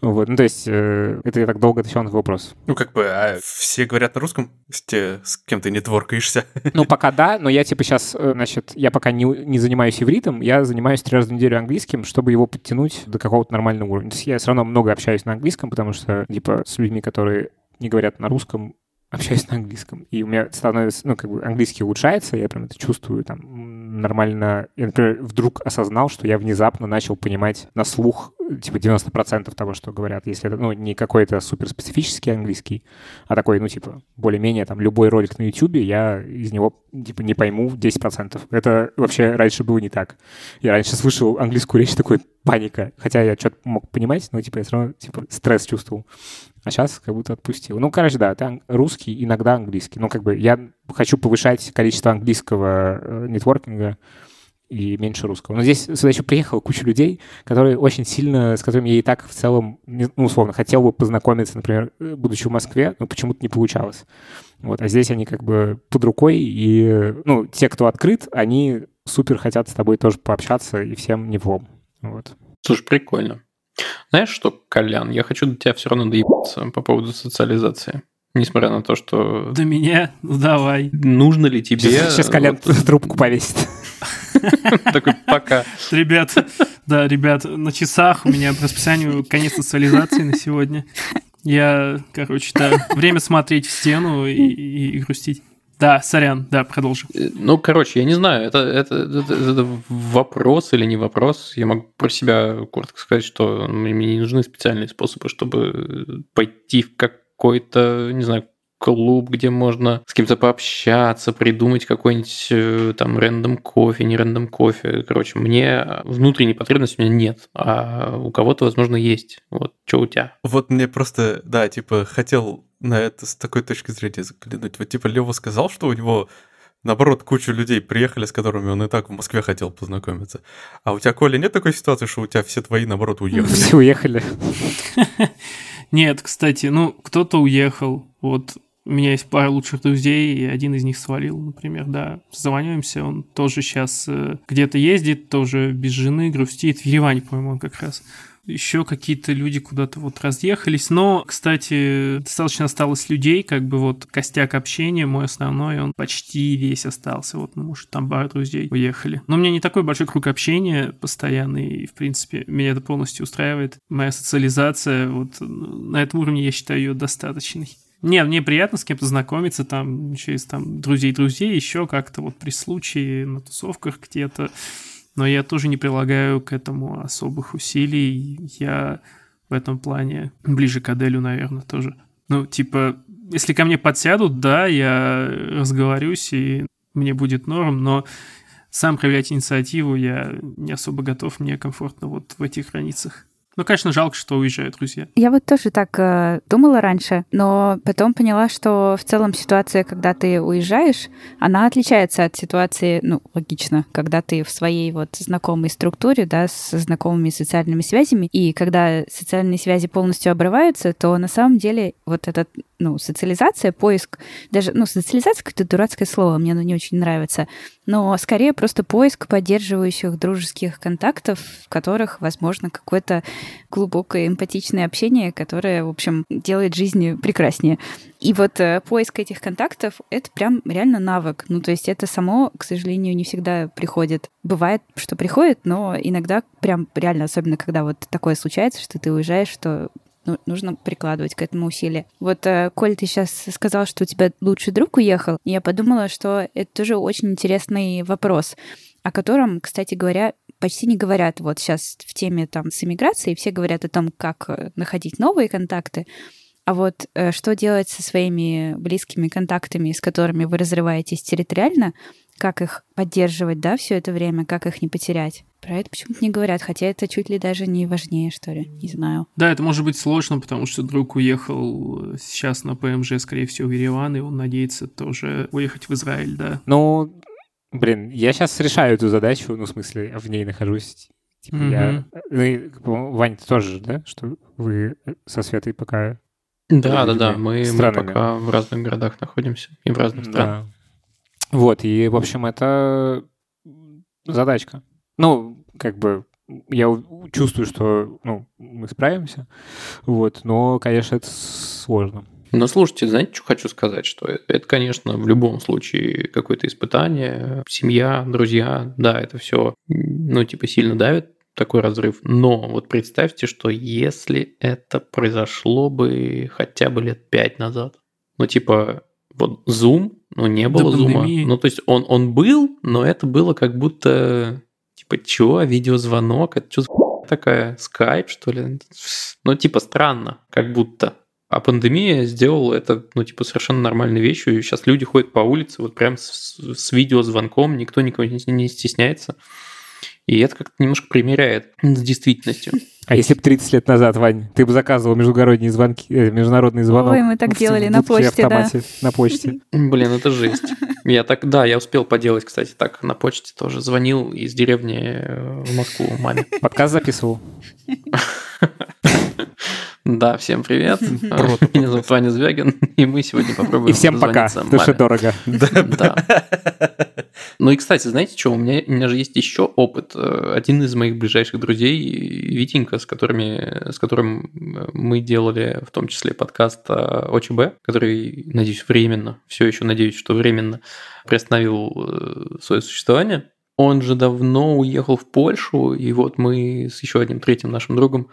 Вот. Ну, то есть, э, это я так долго отвечал на этот вопрос. Ну, как бы, а все говорят на русском, с, те, с кем ты не творкаешься? Ну, пока да, но я, типа, сейчас, значит, я пока не, не занимаюсь ивритом, я занимаюсь три раза в неделю английским, чтобы его подтянуть до какого-то нормального уровня. То есть я все равно много общаюсь на английском, потому что, типа, с людьми, которые не говорят на русском, общаюсь на английском. И у меня становится, ну, как бы, английский улучшается, я прям это чувствую, там, нормально. Я, например, вдруг осознал, что я внезапно начал понимать на слух, типа, девяносто процентов того, что говорят, если это, ну, не какой-то суперспецифический английский, а такой, ну, типа, более-менее, там, любой ролик на Ютубе, я из него, типа, не пойму десять процентов. Это вообще раньше было не так. Я раньше слышал английскую речь, такой, паника. Хотя я что-то мог понимать, но, типа, я все равно, типа, стресс чувствовал. А сейчас как будто отпустил. Ну, короче, да, это русский, иногда английский. Ну, как бы я хочу повышать количество английского нетворкинга и меньше русского. Но здесь сюда еще приехала куча людей, которые очень сильно, с которыми я и так в целом, ну, условно, хотел бы познакомиться, например, будучи в Москве, но почему-то не получалось. Вот. А здесь они как бы под рукой, и, ну, те, кто открыт, они супер хотят с тобой тоже пообщаться, и всем не влом. Вот. Слушай, прикольно. Знаешь что, Колян, я хочу до тебя все равно доебаться по поводу социализации. Несмотря на то, что... До меня? Ну, давай. Нужно ли тебе... Сейчас, сейчас Колян вот... трубку повесит. Такой, пока. Ребят, да, ребят, на часах у меня по расписанию конец социализации на сегодня. Я, короче, да, время смотреть в стену и, и, и грустить. Да, сорян, да, продолжим. Ну, короче, я не знаю, это, это, это, это вопрос или не вопрос. Я могу про себя коротко сказать, что мне не нужны специальные способы, чтобы пойти в какой-то, не знаю, клуб, где можно с кем-то пообщаться, придумать какой-нибудь там рандом кофе, не рандом кофе. Короче, мне внутренней потребности у меня нет, а у кого-то, возможно, есть. Вот, что у тебя? Вот мне просто, да, типа, хотел... на это с такой точки зрения заглянуть. Вот типа Лёва сказал, что у него, наоборот, кучу людей приехали, с которыми он и так в Москве хотел познакомиться. А у тебя, Коля, нет такой ситуации, что у тебя все твои, наоборот, уехали? Все уехали. Нет, кстати, ну, кто-то уехал. Вот у меня есть пара лучших друзей, и один из них свалил, например, да. Созваниваемся, он тоже сейчас где-то ездит, тоже без жены, грустит. В Ереване, по-моему, он как раз... Еще какие-то люди куда-то вот разъехались. Но, кстати, достаточно осталось людей, как бы вот костяк общения мой основной, он почти весь остался. Вот, ну, может, там пара друзей уехали. Но у меня не такой большой круг общения постоянный, и, в принципе, меня это полностью устраивает. Моя социализация, вот на этом уровне я считаю ее достаточной. Не, мне приятно с кем-то знакомиться, там, через там друзей-друзей, еще как-то вот при случае на тусовках где-то. Но я тоже не прилагаю к этому особых усилий. Я в этом плане ближе к Аделю, наверное, тоже. Ну, типа, если ко мне подсядут, да, я разговорюсь, и мне будет норм, но сам проявлять инициативу я не особо готов, мне комфортно вот в этих границах. Ну, конечно, жалко, что уезжают друзья. Я вот тоже так э, думала раньше, но потом поняла, что в целом ситуация, когда ты уезжаешь, она отличается от ситуации, ну, логично, когда ты в своей вот знакомой структуре, да, с знакомыми социальными связями, и когда социальные связи полностью обрываются, то на самом деле вот этот, ну, социализация, поиск, даже, ну, социализация — какое-то дурацкое слово, мне оно не очень нравится, но скорее просто поиск поддерживающих дружеских контактов, в которых, возможно, какое-то глубокое эмпатичное общение, которое, в общем, делает жизнь прекраснее. И вот э, поиск этих контактов — это прям реально навык. Ну, то есть это само, к сожалению, не всегда приходит. Бывает, что приходит, но иногда прям реально, особенно когда вот такое случается, что ты уезжаешь, что ну, нужно прикладывать к этому усилия. Вот, э, Коль, ты сейчас сказал, что у тебя лучший друг уехал, и я подумала, что это тоже очень интересный вопрос, о котором, кстати говоря, почти не говорят. Вот сейчас в теме там с эмиграцией все говорят о том, как находить новые контакты, а вот э, что делать со своими близкими контактами, с которыми вы разрываетесь территориально, как их поддерживать, да, все это время, как их не потерять. Про это почему-то не говорят, хотя это чуть ли даже не важнее, что ли, не знаю. Да, это может быть сложно, потому что друг уехал сейчас на ПМЖ, скорее всего, в Ереван, и он надеется тоже уехать в Израиль, да. Ну... Но... Блин, я сейчас решаю эту задачу, ну, в смысле, в ней нахожусь. Типа mm-hmm. я... Ну, и, Вань, ты тоже, да? Что вы со Светой пока... Да-да-да, мы, мы пока в разных городах находимся и в разных странах. Да. Вот, и, в общем, это задачка. Ну, как бы я чувствую, что ну, мы справимся, вот, но, конечно, это сложно. Ну, слушайте, знаете, что хочу сказать, что это, конечно, в любом случае какое-то испытание, семья, друзья, да, это все, ну, типа, сильно давит такой разрыв, но вот представьте, что если это произошло бы хотя бы лет пять назад, ну, типа, вот Zoom, ну, не было Zoom, ну, то есть он, он был, но это было как будто, типа, чё, видеозвонок, это что за хуйня такая, Skype, что ли, ну, типа, странно, как будто. А пандемия сделала это, ну, типа, совершенно нормальной вещью. И сейчас люди ходят по улице вот прям с, с видеозвонком, никто никого не, не стесняется. И это как-то немножко примеряет с действительностью. А если бы тридцать лет назад, Вань, ты бы заказывал междугородние звонки, международные звонки? Ой, мы так в, делали в, на, в, почте, да. на почте, да. Блин, это жесть. Я так, да, я успел поделать, кстати, так, на почте тоже. Звонил из деревни в Москву маме. Подкаст записывал. Да, всем привет. Меня зовут Ваня Звягин, и мы сегодня попробуем. И всем пока, потому что дорого. Да. Ну и, кстати, знаете что, у меня, у меня же есть еще опыт. Один из моих ближайших друзей, Витенька, с, которыми, с которым мы делали в том числе подкаст о че бэ, который, надеюсь, временно, все еще надеюсь, что временно приостановил свое существование. Он же давно уехал в Польшу, и вот мы с еще одним третьим нашим другом.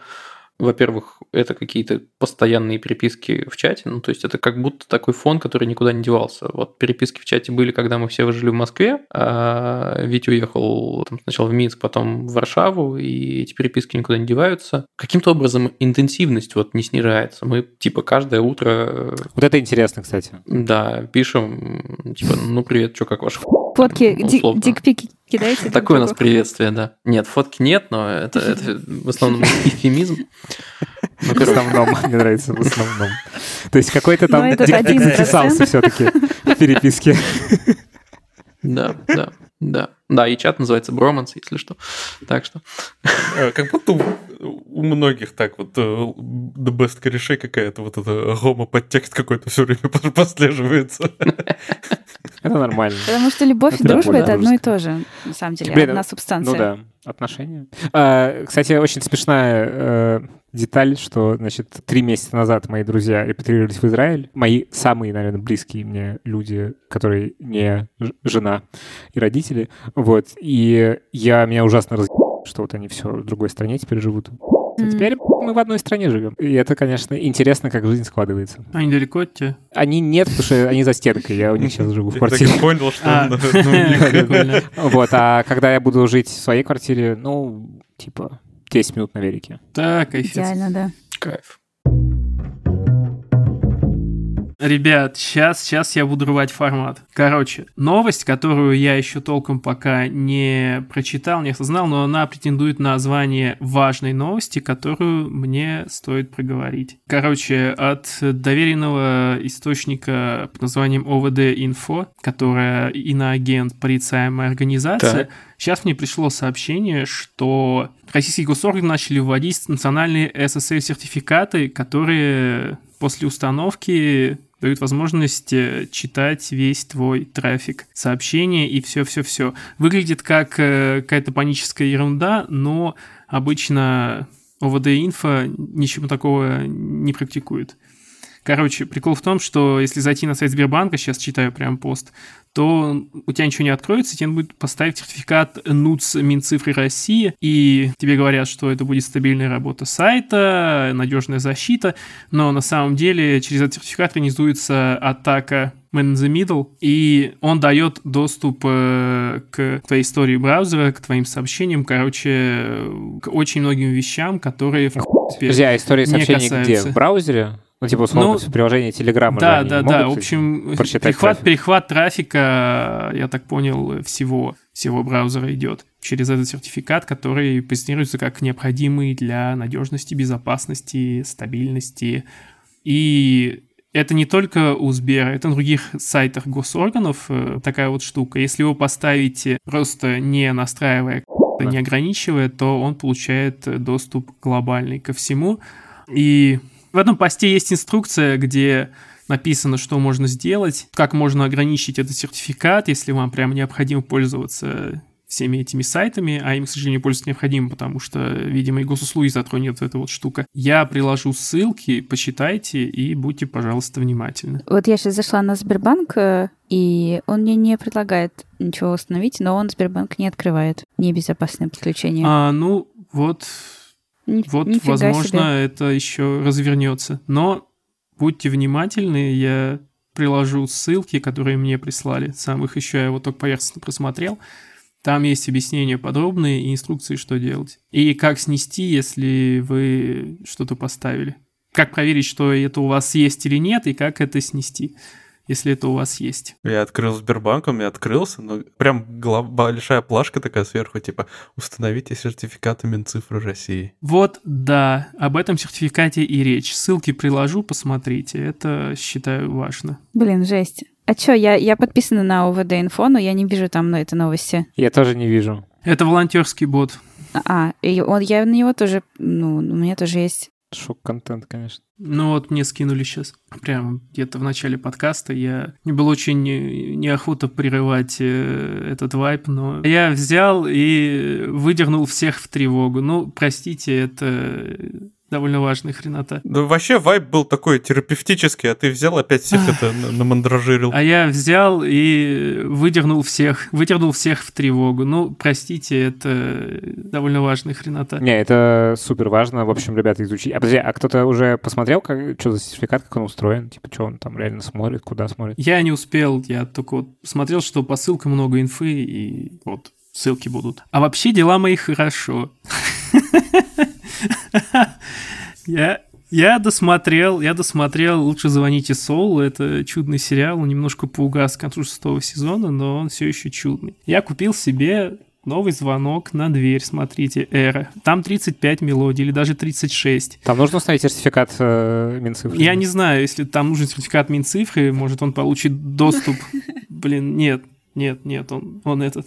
Во-первых, это какие-то постоянные переписки в чате, ну, то есть это как будто такой фон, который никуда не девался. Вот переписки в чате были, когда мы все жили в Москве, а Витя уехал там, сначала в Минск, потом в Варшаву, и эти переписки никуда не деваются. Каким-то образом интенсивность вот не снижается. Мы, типа, каждое утро... Вот это интересно, кстати. Да, пишем, типа, ну, привет, что, как ваша хуйня? Фотки, ну, дикпики кидайте. Такое у нас приветствие, да. Нет, фотки нет, но это, это в основном эвфемизм. Ну, в основном, мне нравится, в основном. То есть какой-то там дикпик затесался все-таки в переписке. Да, да, да. Да, и чат называется Броманс, если что. Так что. Как будто у многих так вот the best корешей какая-то, вот это гомо-подтекст какой-то все время прослеживается. Это нормально. Потому что любовь это и дружба — это одно и то же, на самом деле, Блин, одна субстанция. Ну да, отношения. А, кстати, очень смешная э, деталь, что, значит, три месяца назад мои друзья репатрировались в Израиль. Мои самые, наверное, близкие мне люди, которые не жена и родители. Вот. И я, меня ужасно разъебал, что вот они все в другой стране теперь живут. А теперь мы в одной стране живем. И это, конечно, интересно, как жизнь складывается. Они далеко от тебя? Они нет, потому что они за стенкой. Я у них сейчас живу в квартире. Я понял, что... Вот, а когда я буду жить в своей квартире, ну, типа, десять минут на велике. Так, кайфец. Идеально, да. Кайф. Ребят, сейчас, сейчас я буду рвать формат. Короче, новость, которую я еще толком пока не прочитал, не осознал, но она претендует на звание важной новости, которую мне стоит проговорить. Короче, от доверенного источника под названием о вэ дэ-инфо, которая иноагент, порицаемая организация, да. Сейчас мне пришло сообщение, что российские госорганы начали вводить национальные эс эс эль-сертификаты, которые после установки дают возможность читать весь твой трафик, сообщения и все-все-все. Выглядит как какая-то паническая ерунда, но обычно о вэ дэ-инфо ничего такого не практикует. Короче, прикол в том, что если зайти на сайт Сбербанка, сейчас читаю прям пост, то у тебя ничего не откроется, тебе будет поставить сертификат эн у цэ Минцифры России, и тебе говорят, что это будет стабильная работа сайта, надежная защита, но на самом деле через этот сертификат организуется атака Man in the Middle, и он дает доступ к твоей истории браузера, к твоим сообщениям, короче, к очень многим вещам, которые в принципе, друзья, история сообщений где? В браузере? Ну, типа, условно, ну, приложение Телеграма. Да, да, да. В общем, перехват, трафик? перехват трафика, я так понял, всего, всего браузера идет через этот сертификат, который позиционируется как необходимый для надежности, безопасности, стабильности. И это не только у Сбера, это на других сайтах госорганов такая вот штука. Если его поставите, просто не настраивая, да. не ограничивая, то он получает доступ глобальный ко всему. И... В этом посте есть инструкция, где написано, что можно сделать, как можно ограничить этот сертификат, если вам прям необходимо пользоваться всеми этими сайтами, а им, к сожалению, пользоваться необходимо, потому что, видимо, и госуслуги затронет эта вот штука. Я приложу ссылки, почитайте и будьте, пожалуйста, внимательны. Вот я сейчас зашла на Сбербанк, и он мне не предлагает ничего установить, но он Сбербанк не открывает. Небезопасное подключение. А, ну, вот... Ни, вот, возможно, себе. Это еще развернется. Но будьте внимательны, я приложу ссылки, которые мне прислали. Сам их еще я вот только поверхностно просмотрел. Там есть объяснения подробные и инструкции, что делать. И как снести, если вы что-то поставили. Как проверить, что это у вас есть или нет, и как это снести, если это у вас есть. Я открыл Сбербанк, он мне открылся, но прям большая плашка такая сверху, типа «Установите сертификаты Минцифры России». Вот, да, об этом сертификате и речь. Ссылки приложу, посмотрите, это, считаю, важно. Блин, жесть. А чё, я, я подписана на о вэ дэ-инфо, но я не вижу там на это новости. Я тоже не вижу. Это волонтерский бот. А, и он, я на него тоже, ну, у меня тоже есть... Шок-контент, конечно. Ну вот мне скинули сейчас, прямо где-то в начале подкаста. Я... Мне было очень неохота прерывать э, этот вайб, но я взял и выдернул всех в тревогу. Ну, простите, это довольно важная хренота. Да вообще вайб был такой терапевтический, а ты взял опять всех это намандражирил. А я взял и выдернул всех, выдернул всех в тревогу. Ну, простите, это довольно важная хренота. Не, это супер важно, в общем, ребята, изучить. А подожди, а кто-то уже посмотрел, как, что за сертификат, как он устроен? Типа, что он там реально смотрит, куда смотрит? Я не успел, я только вот смотрел, что по ссылкам много инфы, и вот ссылки будут. А вообще дела мои хорошо. Я, я досмотрел, я досмотрел «Лучше звоните Солу». Это чудный сериал, он немножко поугас к концу шестого сезона, но он все еще чудный. Я купил себе новый звонок на дверь, смотрите, «Эра». Там тридцать пять мелодий или даже тридцать шесть. Там нужно установить сертификат э, Минцифры? Я не знаю, если там нужен сертификат Минцифры, может, он получит доступ. Блин, нет, нет, нет, он, он этот...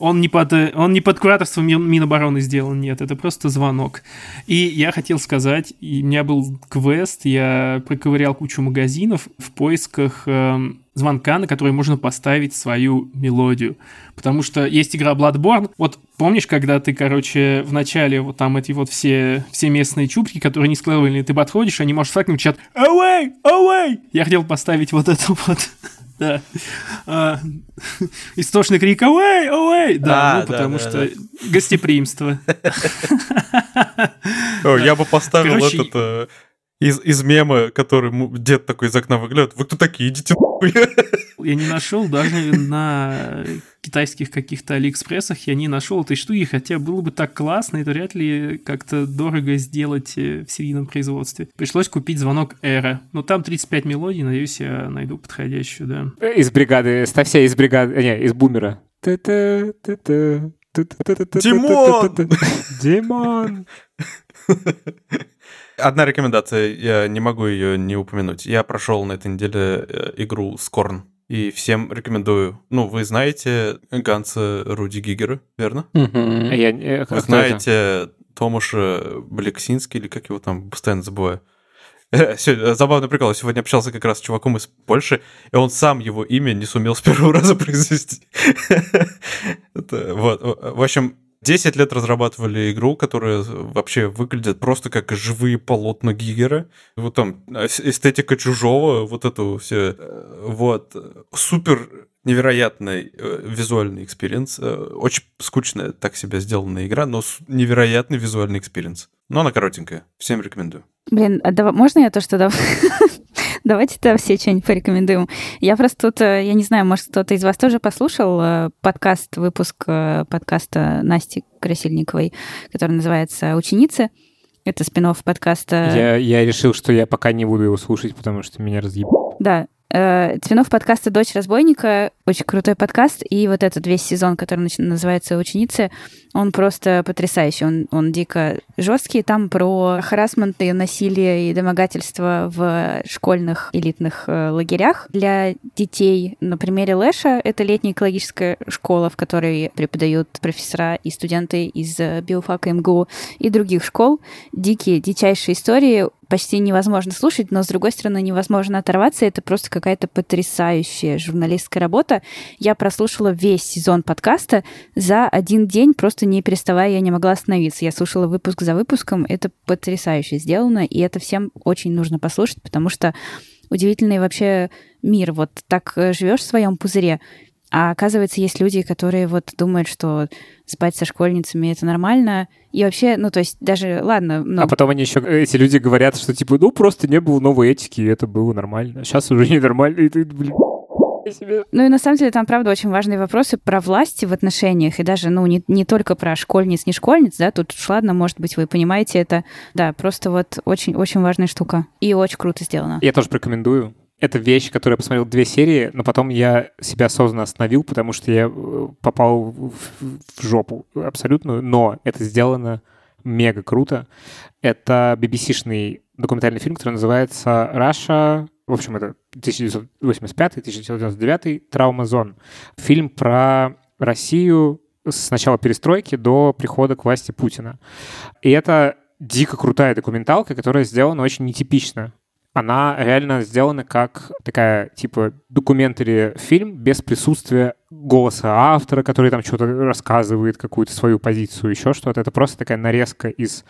Он не под, он не под кураторством Минобороны сделан, нет, это просто звонок. И я хотел сказать, у меня был квест, я проковырял кучу магазинов в поисках э, звонка, на который можно поставить свою мелодию. Потому что есть игра Bloodborne, вот помнишь, когда ты, короче, в начале вот там эти вот все, все местные чубки, которые не складывали, ты подходишь, они можешь факнуть чат «Away! Away!» Я хотел поставить вот эту вот... Да. А, истошный крик «Away! Away!» Да, а, ну, да потому да, что да. Гостеприимство. Я бы поставил этот из мема, который дед такой из окна выглядит. Вы кто такие? Идите нахуй. Я не нашел даже на китайских каких-то Алиэкспрессах, я не нашел этой штуки, хотя было бы так классно, это вряд ли как-то дорого сделать в серийном производстве. Пришлось купить звонок «Эра». Но там тридцать пять мелодий, надеюсь, я найду подходящую, да. Из бригады, ставь себя из бригады, не, из бумера. Димон! Димон! Одна рекомендация, я не могу ее не упомянуть. Я прошел на этой неделе игру Scorn. И всем рекомендую. Ну, вы знаете Ганса Руди Гигера, верно? Mm-hmm. Я, я, вы знаете это? Томаша Блексинский, или как его там, постоянно забываю. Забавный прикол, я сегодня общался как раз с чуваком из Польши, и он сам его имя не сумел с первого раза произнести. Вот, в общем... десять лет разрабатывали игру, которая вообще выглядит просто как живые полотна Гигера. Вот там эстетика чужого, вот это все. Вот. Супер невероятный визуальный экспириенс. Очень скучная так себе сделанная игра, но невероятный визуальный экспириенс. Но она коротенькая. Всем рекомендую. Блин, а дав... можно я то, что дав... Давайте-то все что-нибудь порекомендуем. Я просто тут, я не знаю, может, кто-то из вас тоже послушал подкаст, выпуск подкаста Насти Красильниковой, который называется «Ученицы». Это спин-офф подкаста... Я, я решил, что я пока не буду его слушать, потому что меня разъебало. Да. Спин-офф подкаста «Дочь разбойника». Очень крутой подкаст. И вот этот весь сезон, который называется «Ученицы», он просто потрясающий. Он, он дико жесткий. Там про харассмент и насилие и домогательство в школьных элитных лагерях для детей. На примере Лэша. Это летняя экологическая школа, в которой преподают профессора и студенты из биофака эм гэ у и других школ. Дикие, дичайшие истории. почти невозможно слушать, но, с другой стороны, невозможно оторваться. Это просто какая-то потрясающая журналистская работа. Я прослушала весь сезон подкаста за один день, просто не переставая, я не могла остановиться. Я слушала выпуск за выпуском. Это потрясающе сделано, и это всем очень нужно послушать, потому что удивительный вообще мир. Вот так живешь в своем пузыре, а оказывается, есть люди, которые вот думают, что спать со школьницами — это нормально. И вообще, ну, то есть даже, ладно... Но... А потом они еще, эти люди говорят, что типа, ну, просто не было новой этики, и это было нормально. Сейчас уже не нормально, и ты, блин... Себе. Ну и на самом деле там, правда, очень важные вопросы про власти в отношениях, и даже, ну, не, не только про школьниц, не школьниц, да, тут уж ладно, может быть, вы понимаете это, да, просто вот очень-очень важная штука, и очень круто сделано. Я тоже рекомендую. Это вещь, которую я посмотрел две серии, но потом я себя осознанно остановил, потому что я попал в, в жопу абсолютную, но это сделано мега круто. Это би би си-шный документальный фильм, который называется «Раша». В общем, это тысяча девятьсот восемьдесят пятый — тысяча девятьсот девяносто девятый, «Травма зон». Фильм про Россию с начала перестройки до прихода к власти Путина. И это дико крутая документалка, которая сделана очень нетипично. Она реально сделана как такая, типа, документари-фильм без присутствия голоса автора, который там что-то рассказывает, какую-то свою позицию, еще что-то. Это просто такая нарезка из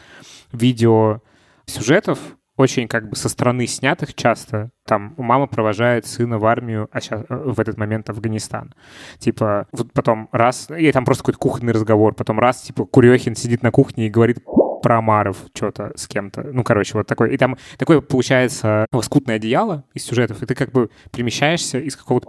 видеосюжетов, очень как бы со стороны снятых часто. Там мама провожает сына в армию, а сейчас в этот момент Афганистан. Типа, вот потом раз... И там просто какой-то кухонный разговор. Потом раз, типа, Курехин сидит на кухне и говорит про Амаров что-то с кем-то. Ну, короче, вот такой. И там такое получается лоскутное одеяло из сюжетов, и ты как бы перемещаешься из какого-то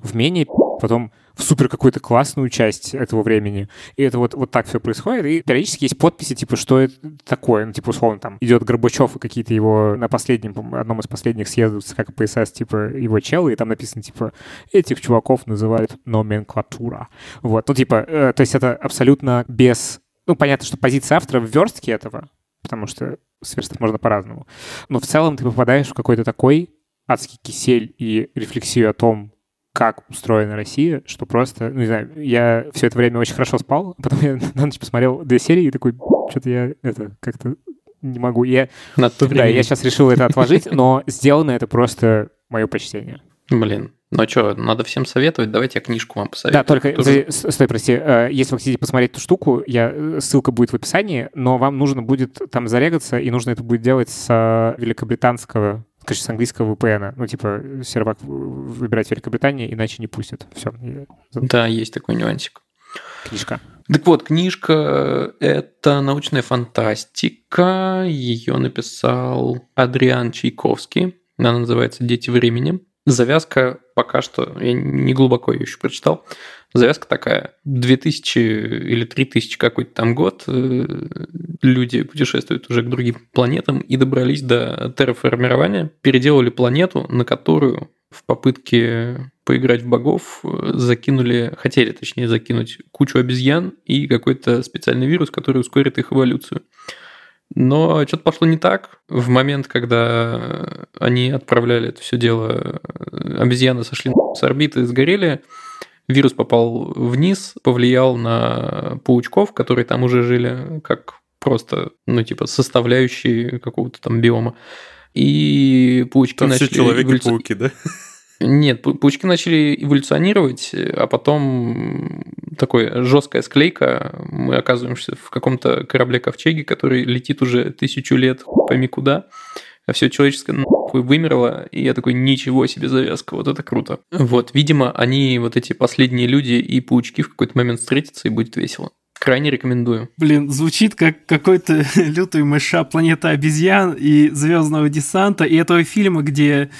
в менее, потом в супер какую-то классную часть этого времени. И это вот, вот так все происходит. И периодически есть подписи, типа, что это такое. Ну, типа, условно, там идет Горбачев и какие-то его на последнем, одном из последних съездов как ПСС, типа, его челы, и там написано, типа, этих чуваков называют номенклатура. Вот. Ну, типа, э, то есть это абсолютно без... Ну, понятно, что позиция автора в верстке этого, потому что сверстать можно по-разному. Но в целом ты попадаешь в какой-то такой адский кисель и рефлексию о том, как устроена Россия, что просто... Ну, не знаю, я все это время очень хорошо спал, потом я на ночь посмотрел две серии и такой, что-то я это как-то не могу. Я, да, я сейчас решил это отложить, но сделано это просто мое почтение. Блин. Ну что, надо всем советовать, давайте я книжку вам посоветую. Да, только, тоже... стой, прости, если вы хотите посмотреть эту штуку, я... ссылка будет в описании, но вам нужно будет там зарегаться, и нужно это будет делать с великобританского, конечно, с английского ви пи эн. Ну, типа, сервак выбирать Великобританию, иначе не пустят. Все. Да, есть такой нюансик. Книжка. Так вот, книжка – это научная фантастика. Ее написал Адриан Чайковский. Она называется «Дети времени». Завязка пока что, я не глубоко ее еще прочитал, завязка такая, две тысячи или три тысячи какой-то там год, люди путешествуют уже к другим планетам и добрались до терраформирования, переделали планету, на которую в попытке поиграть в богов закинули, хотели точнее закинуть кучу обезьян и какой-то специальный вирус, который ускорит их эволюцию. Но что-то пошло не так. В момент, когда они отправляли это все дело, обезьяны сошли с орбиты, сгорели, вирус попал вниз, повлиял на паучков, которые там уже жили, как просто, ну, типа, составляющие какого-то там биома. И паучки там начали... Там все человеки-пауки, да? Нет, паучки начали эволюционировать, а потом такая жесткая склейка. Мы оказываемся в каком-то корабле-ковчеге, который летит уже тысячу лет, пойми куда. А все человеческое нахуй вымерло, и я такой, ничего себе завязка, вот это круто. Вот, видимо, они, вот эти последние люди и паучки в какой-то момент встретятся, и будет весело. Крайне рекомендую. Блин, звучит как какой-то лютый мешап «Планета обезьян» и «Звездного десанта», и этого фильма, где...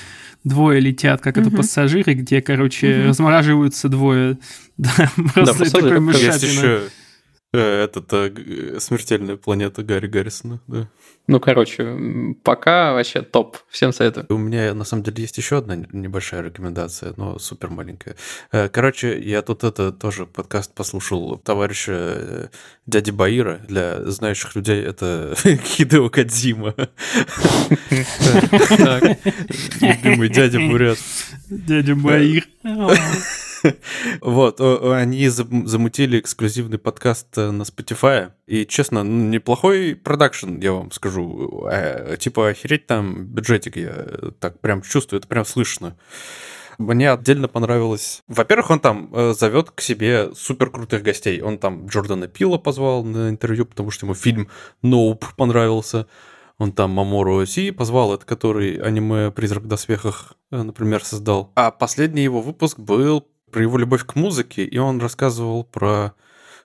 Двое летят, как это, пассажиры, где, короче, размораживаются двое. Да, просто такой мышатина. Есть еще этот «Смертельная планета» Гарри Гаррисона. Ну, короче, пока вообще топ. Всем советую. У меня, на самом деле, есть еще одна небольшая рекомендация, но супер маленькая. Короче, я тут это тоже подкаст послушал товарища дяди Баира. Для знающих людей это Хидео Кодзима. Любимый дядя Бурят. Дядя Баир. Вот, они замутили эксклюзивный подкаст на Spotify. И, честно, неплохой продакшн, я вам скажу. Типа, охереть там бюджетик, я так прям чувствую, это прям слышно. Мне отдельно понравилось. Во-первых, он там э, зовет к себе суперкрутых гостей. Он там Джордана Пила позвал на интервью, потому что ему фильм «Ноуп» понравился. Он там Мамору Си позвал, это который аниме «Призрак в доспехах», э, например, создал. А последний его выпуск был про его любовь к музыке, и он рассказывал про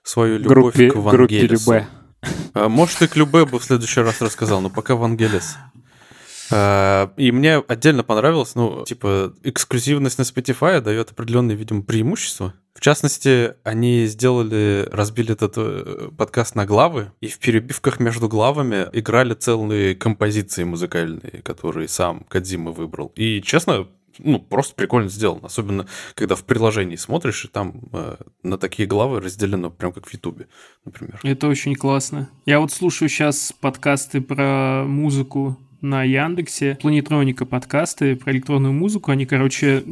свою любовь группе, к Вангелису. Э, может, и к Любе бы в следующий раз рассказал, но пока Вангелис. И мне отдельно понравилось, ну, типа, эксклюзивность на Spotify дает определенные, видимо, преимущества. В частности, они сделали, разбили этот подкаст на главы, и в перебивках между главами играли целые композиции музыкальные, которые сам Кодзима выбрал. И, честно, ну, просто прикольно сделано. Особенно, когда в приложении смотришь, и там э, на такие главы разделено, прям как в Ютубе, например. Это очень классно. Я вот слушаю сейчас подкасты про музыку на Яндексе, Планетроника подкасты про электронную музыку, они, короче,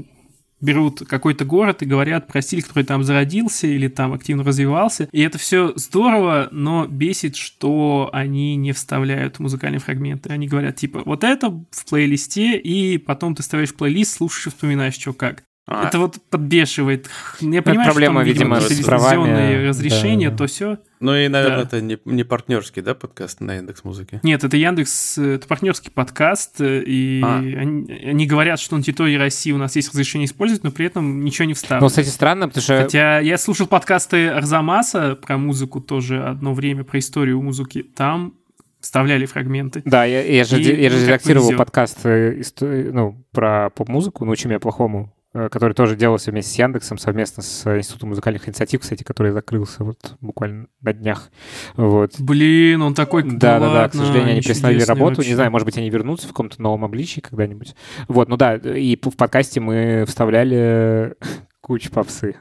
берут какой-то город и говорят про стиль, который там зародился или там активно развивался, и это все здорово, но бесит, что они не вставляют музыкальные фрагменты. Они говорят, типа, вот это в плейлисте, и потом ты ставишь плейлист, слушаешь и вспоминаешь, что как. А. Это вот подбешивает. Я понимаю, это проблема, что там, видимо, видимо с правами, разрешения, да, да. то все. Ну и, наверное, да. это не, не партнерский, да, подкаст на Яндекс.Музыке? Нет, это Яндекс, это партнерский подкаст, и а. они, они говорят, что на территории России у нас есть разрешение использовать, но при этом ничего не вставлено. Ну, кстати, странно, потому что... Хотя я слушал подкасты Арзамаса про музыку тоже одно время, про историю музыки, там... вставляли фрагменты. Да, я, я же, и, я же редактировал подкаст ну, про поп-музыку «Научи меня плохому», который тоже делался вместе с Яндексом, совместно с Институтом музыкальных инициатив, кстати, который закрылся вот буквально на днях. Вот. Блин, он такой... Да, да, да, да, к сожалению, они приостановили работу. Вообще. Не знаю, может быть, они вернутся в каком-то новом обличии когда-нибудь. Вот, ну да, и в подкасте мы вставляли кучу попсы.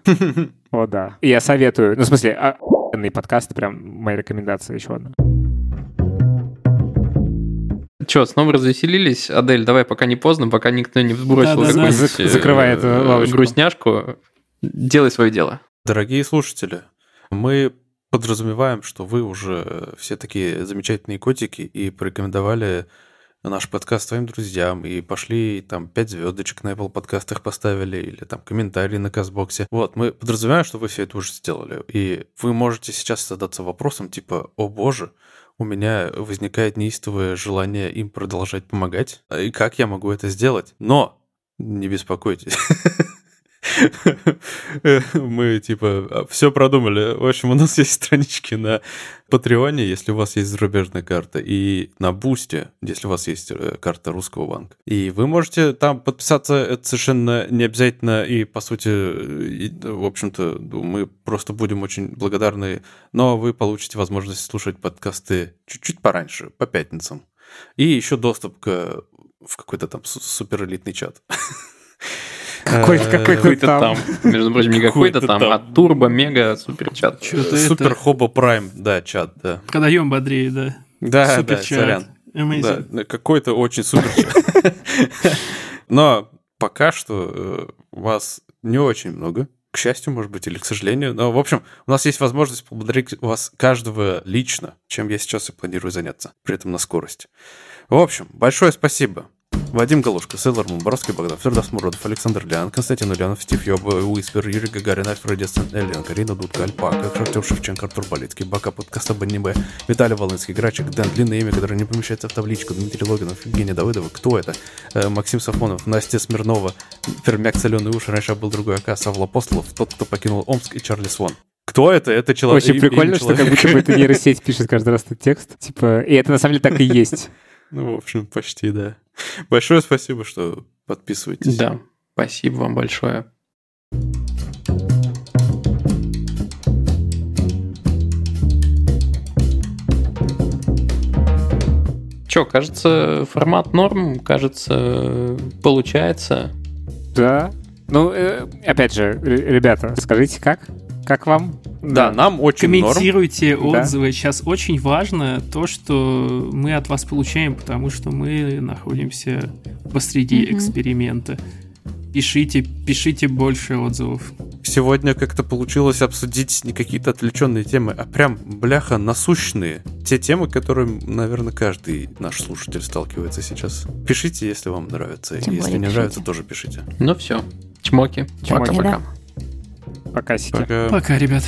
О, да. Я советую. Ну, в смысле, охуенный подкаст, прям моя рекомендация еще одна. Че, снова развеселились? Адель, давай, пока не поздно, пока никто не сбросил да, да, да. Закрывай эту лавочку. Грустняшку, делай свое дело. Дорогие слушатели, мы подразумеваем, что вы уже все такие замечательные котики и порекомендовали наш подкаст своим друзьям, и пошли там пять звездочек на Apple подкастах поставили, или там комментарии на Казбоксе. Вот, мы подразумеваем, что вы все это уже сделали, и вы можете сейчас задаться вопросом типа «О боже, у меня возникает неистовое желание им продолжать помогать. И как я могу это сделать?» Но не беспокойтесь. Мы, типа, все продумали. В общем, у нас есть странички на Патреоне, если у вас есть зарубежная карта, и на Бусти, если у вас есть карта русского банка. И вы можете там подписаться, это совершенно не обязательно, и, по сути, и, в общем-то, мы просто будем очень благодарны, но вы получите возможность слушать подкасты чуть-чуть пораньше, по пятницам. И еще доступ к, в какой-то там суперэлитный чат. Какой-то, какой-то, какой-то там. там. Между прочим, не какой-то, какой-то там, там, а турбо-мега-суперчат. Супер-хоба-прайм, это... да, чат, да. Продаем бодрее, да. Да, суперчат. Да, да, какой-то очень суперчат. Но пока что вас не очень много. К счастью, может быть, или к сожалению. Но, в общем, у нас есть возможность поблагодарить вас каждого лично, чем я сейчас и планирую заняться. При этом на скорость. В общем, большое спасибо. Вадим Галушка, Сейлор Мун, Боровский Богдан, Фердас Муродов, Александр Лян, Константин Ульянов, Стив Йоба, Уиспер, Юрий Гагарин, Альфред Эссен, Элен, Карина Дудка, Альпака, Артем Шевченко, Артур Болицкий, Бака, подкаст Абонибе, Виталий Волынский, Грачик, Дэн, длинное имя, которое не помещается в табличку, Дмитрий Логинов, Евгений Давыдова, кто это? Э, Максим Сафонов, Настя Смирнова, Пермяк Соленый Уш, раньше был другой АК, Савла Апостолов, тот, кто покинул Омск, и Чарли Свон. Кто это? Это человек. Очень прикольно, что как будто бы эта нейросеть пишет каждый раз этот текст. Типа, и это на самом деле так и есть. Ну, в общем, почти, да. Большое спасибо, что подписываетесь. Да, спасибо вам большое. Че, кажется, формат норм, кажется, получается. Да. Ну, опять же, ребята, скажите, как? Как вам? Да, да, нам очень норм. Комментируйте отзывы. Да. Сейчас очень важно то, что мы от вас получаем, потому что мы находимся посреди mm-hmm. эксперимента. Пишите, пишите больше отзывов. сегодня как-то получилось обсудить не какие-то отвлеченные темы, а прям, бляха, насущные. Те темы, которые, наверное, каждый наш слушатель сталкивается сейчас. Пишите, если вам нравится. Тем если не пишите. Нравится, тоже пишите. Ну все. Чмоки. Чмоки. Пока-пока. Пока, пока. Пока, пока, ребят.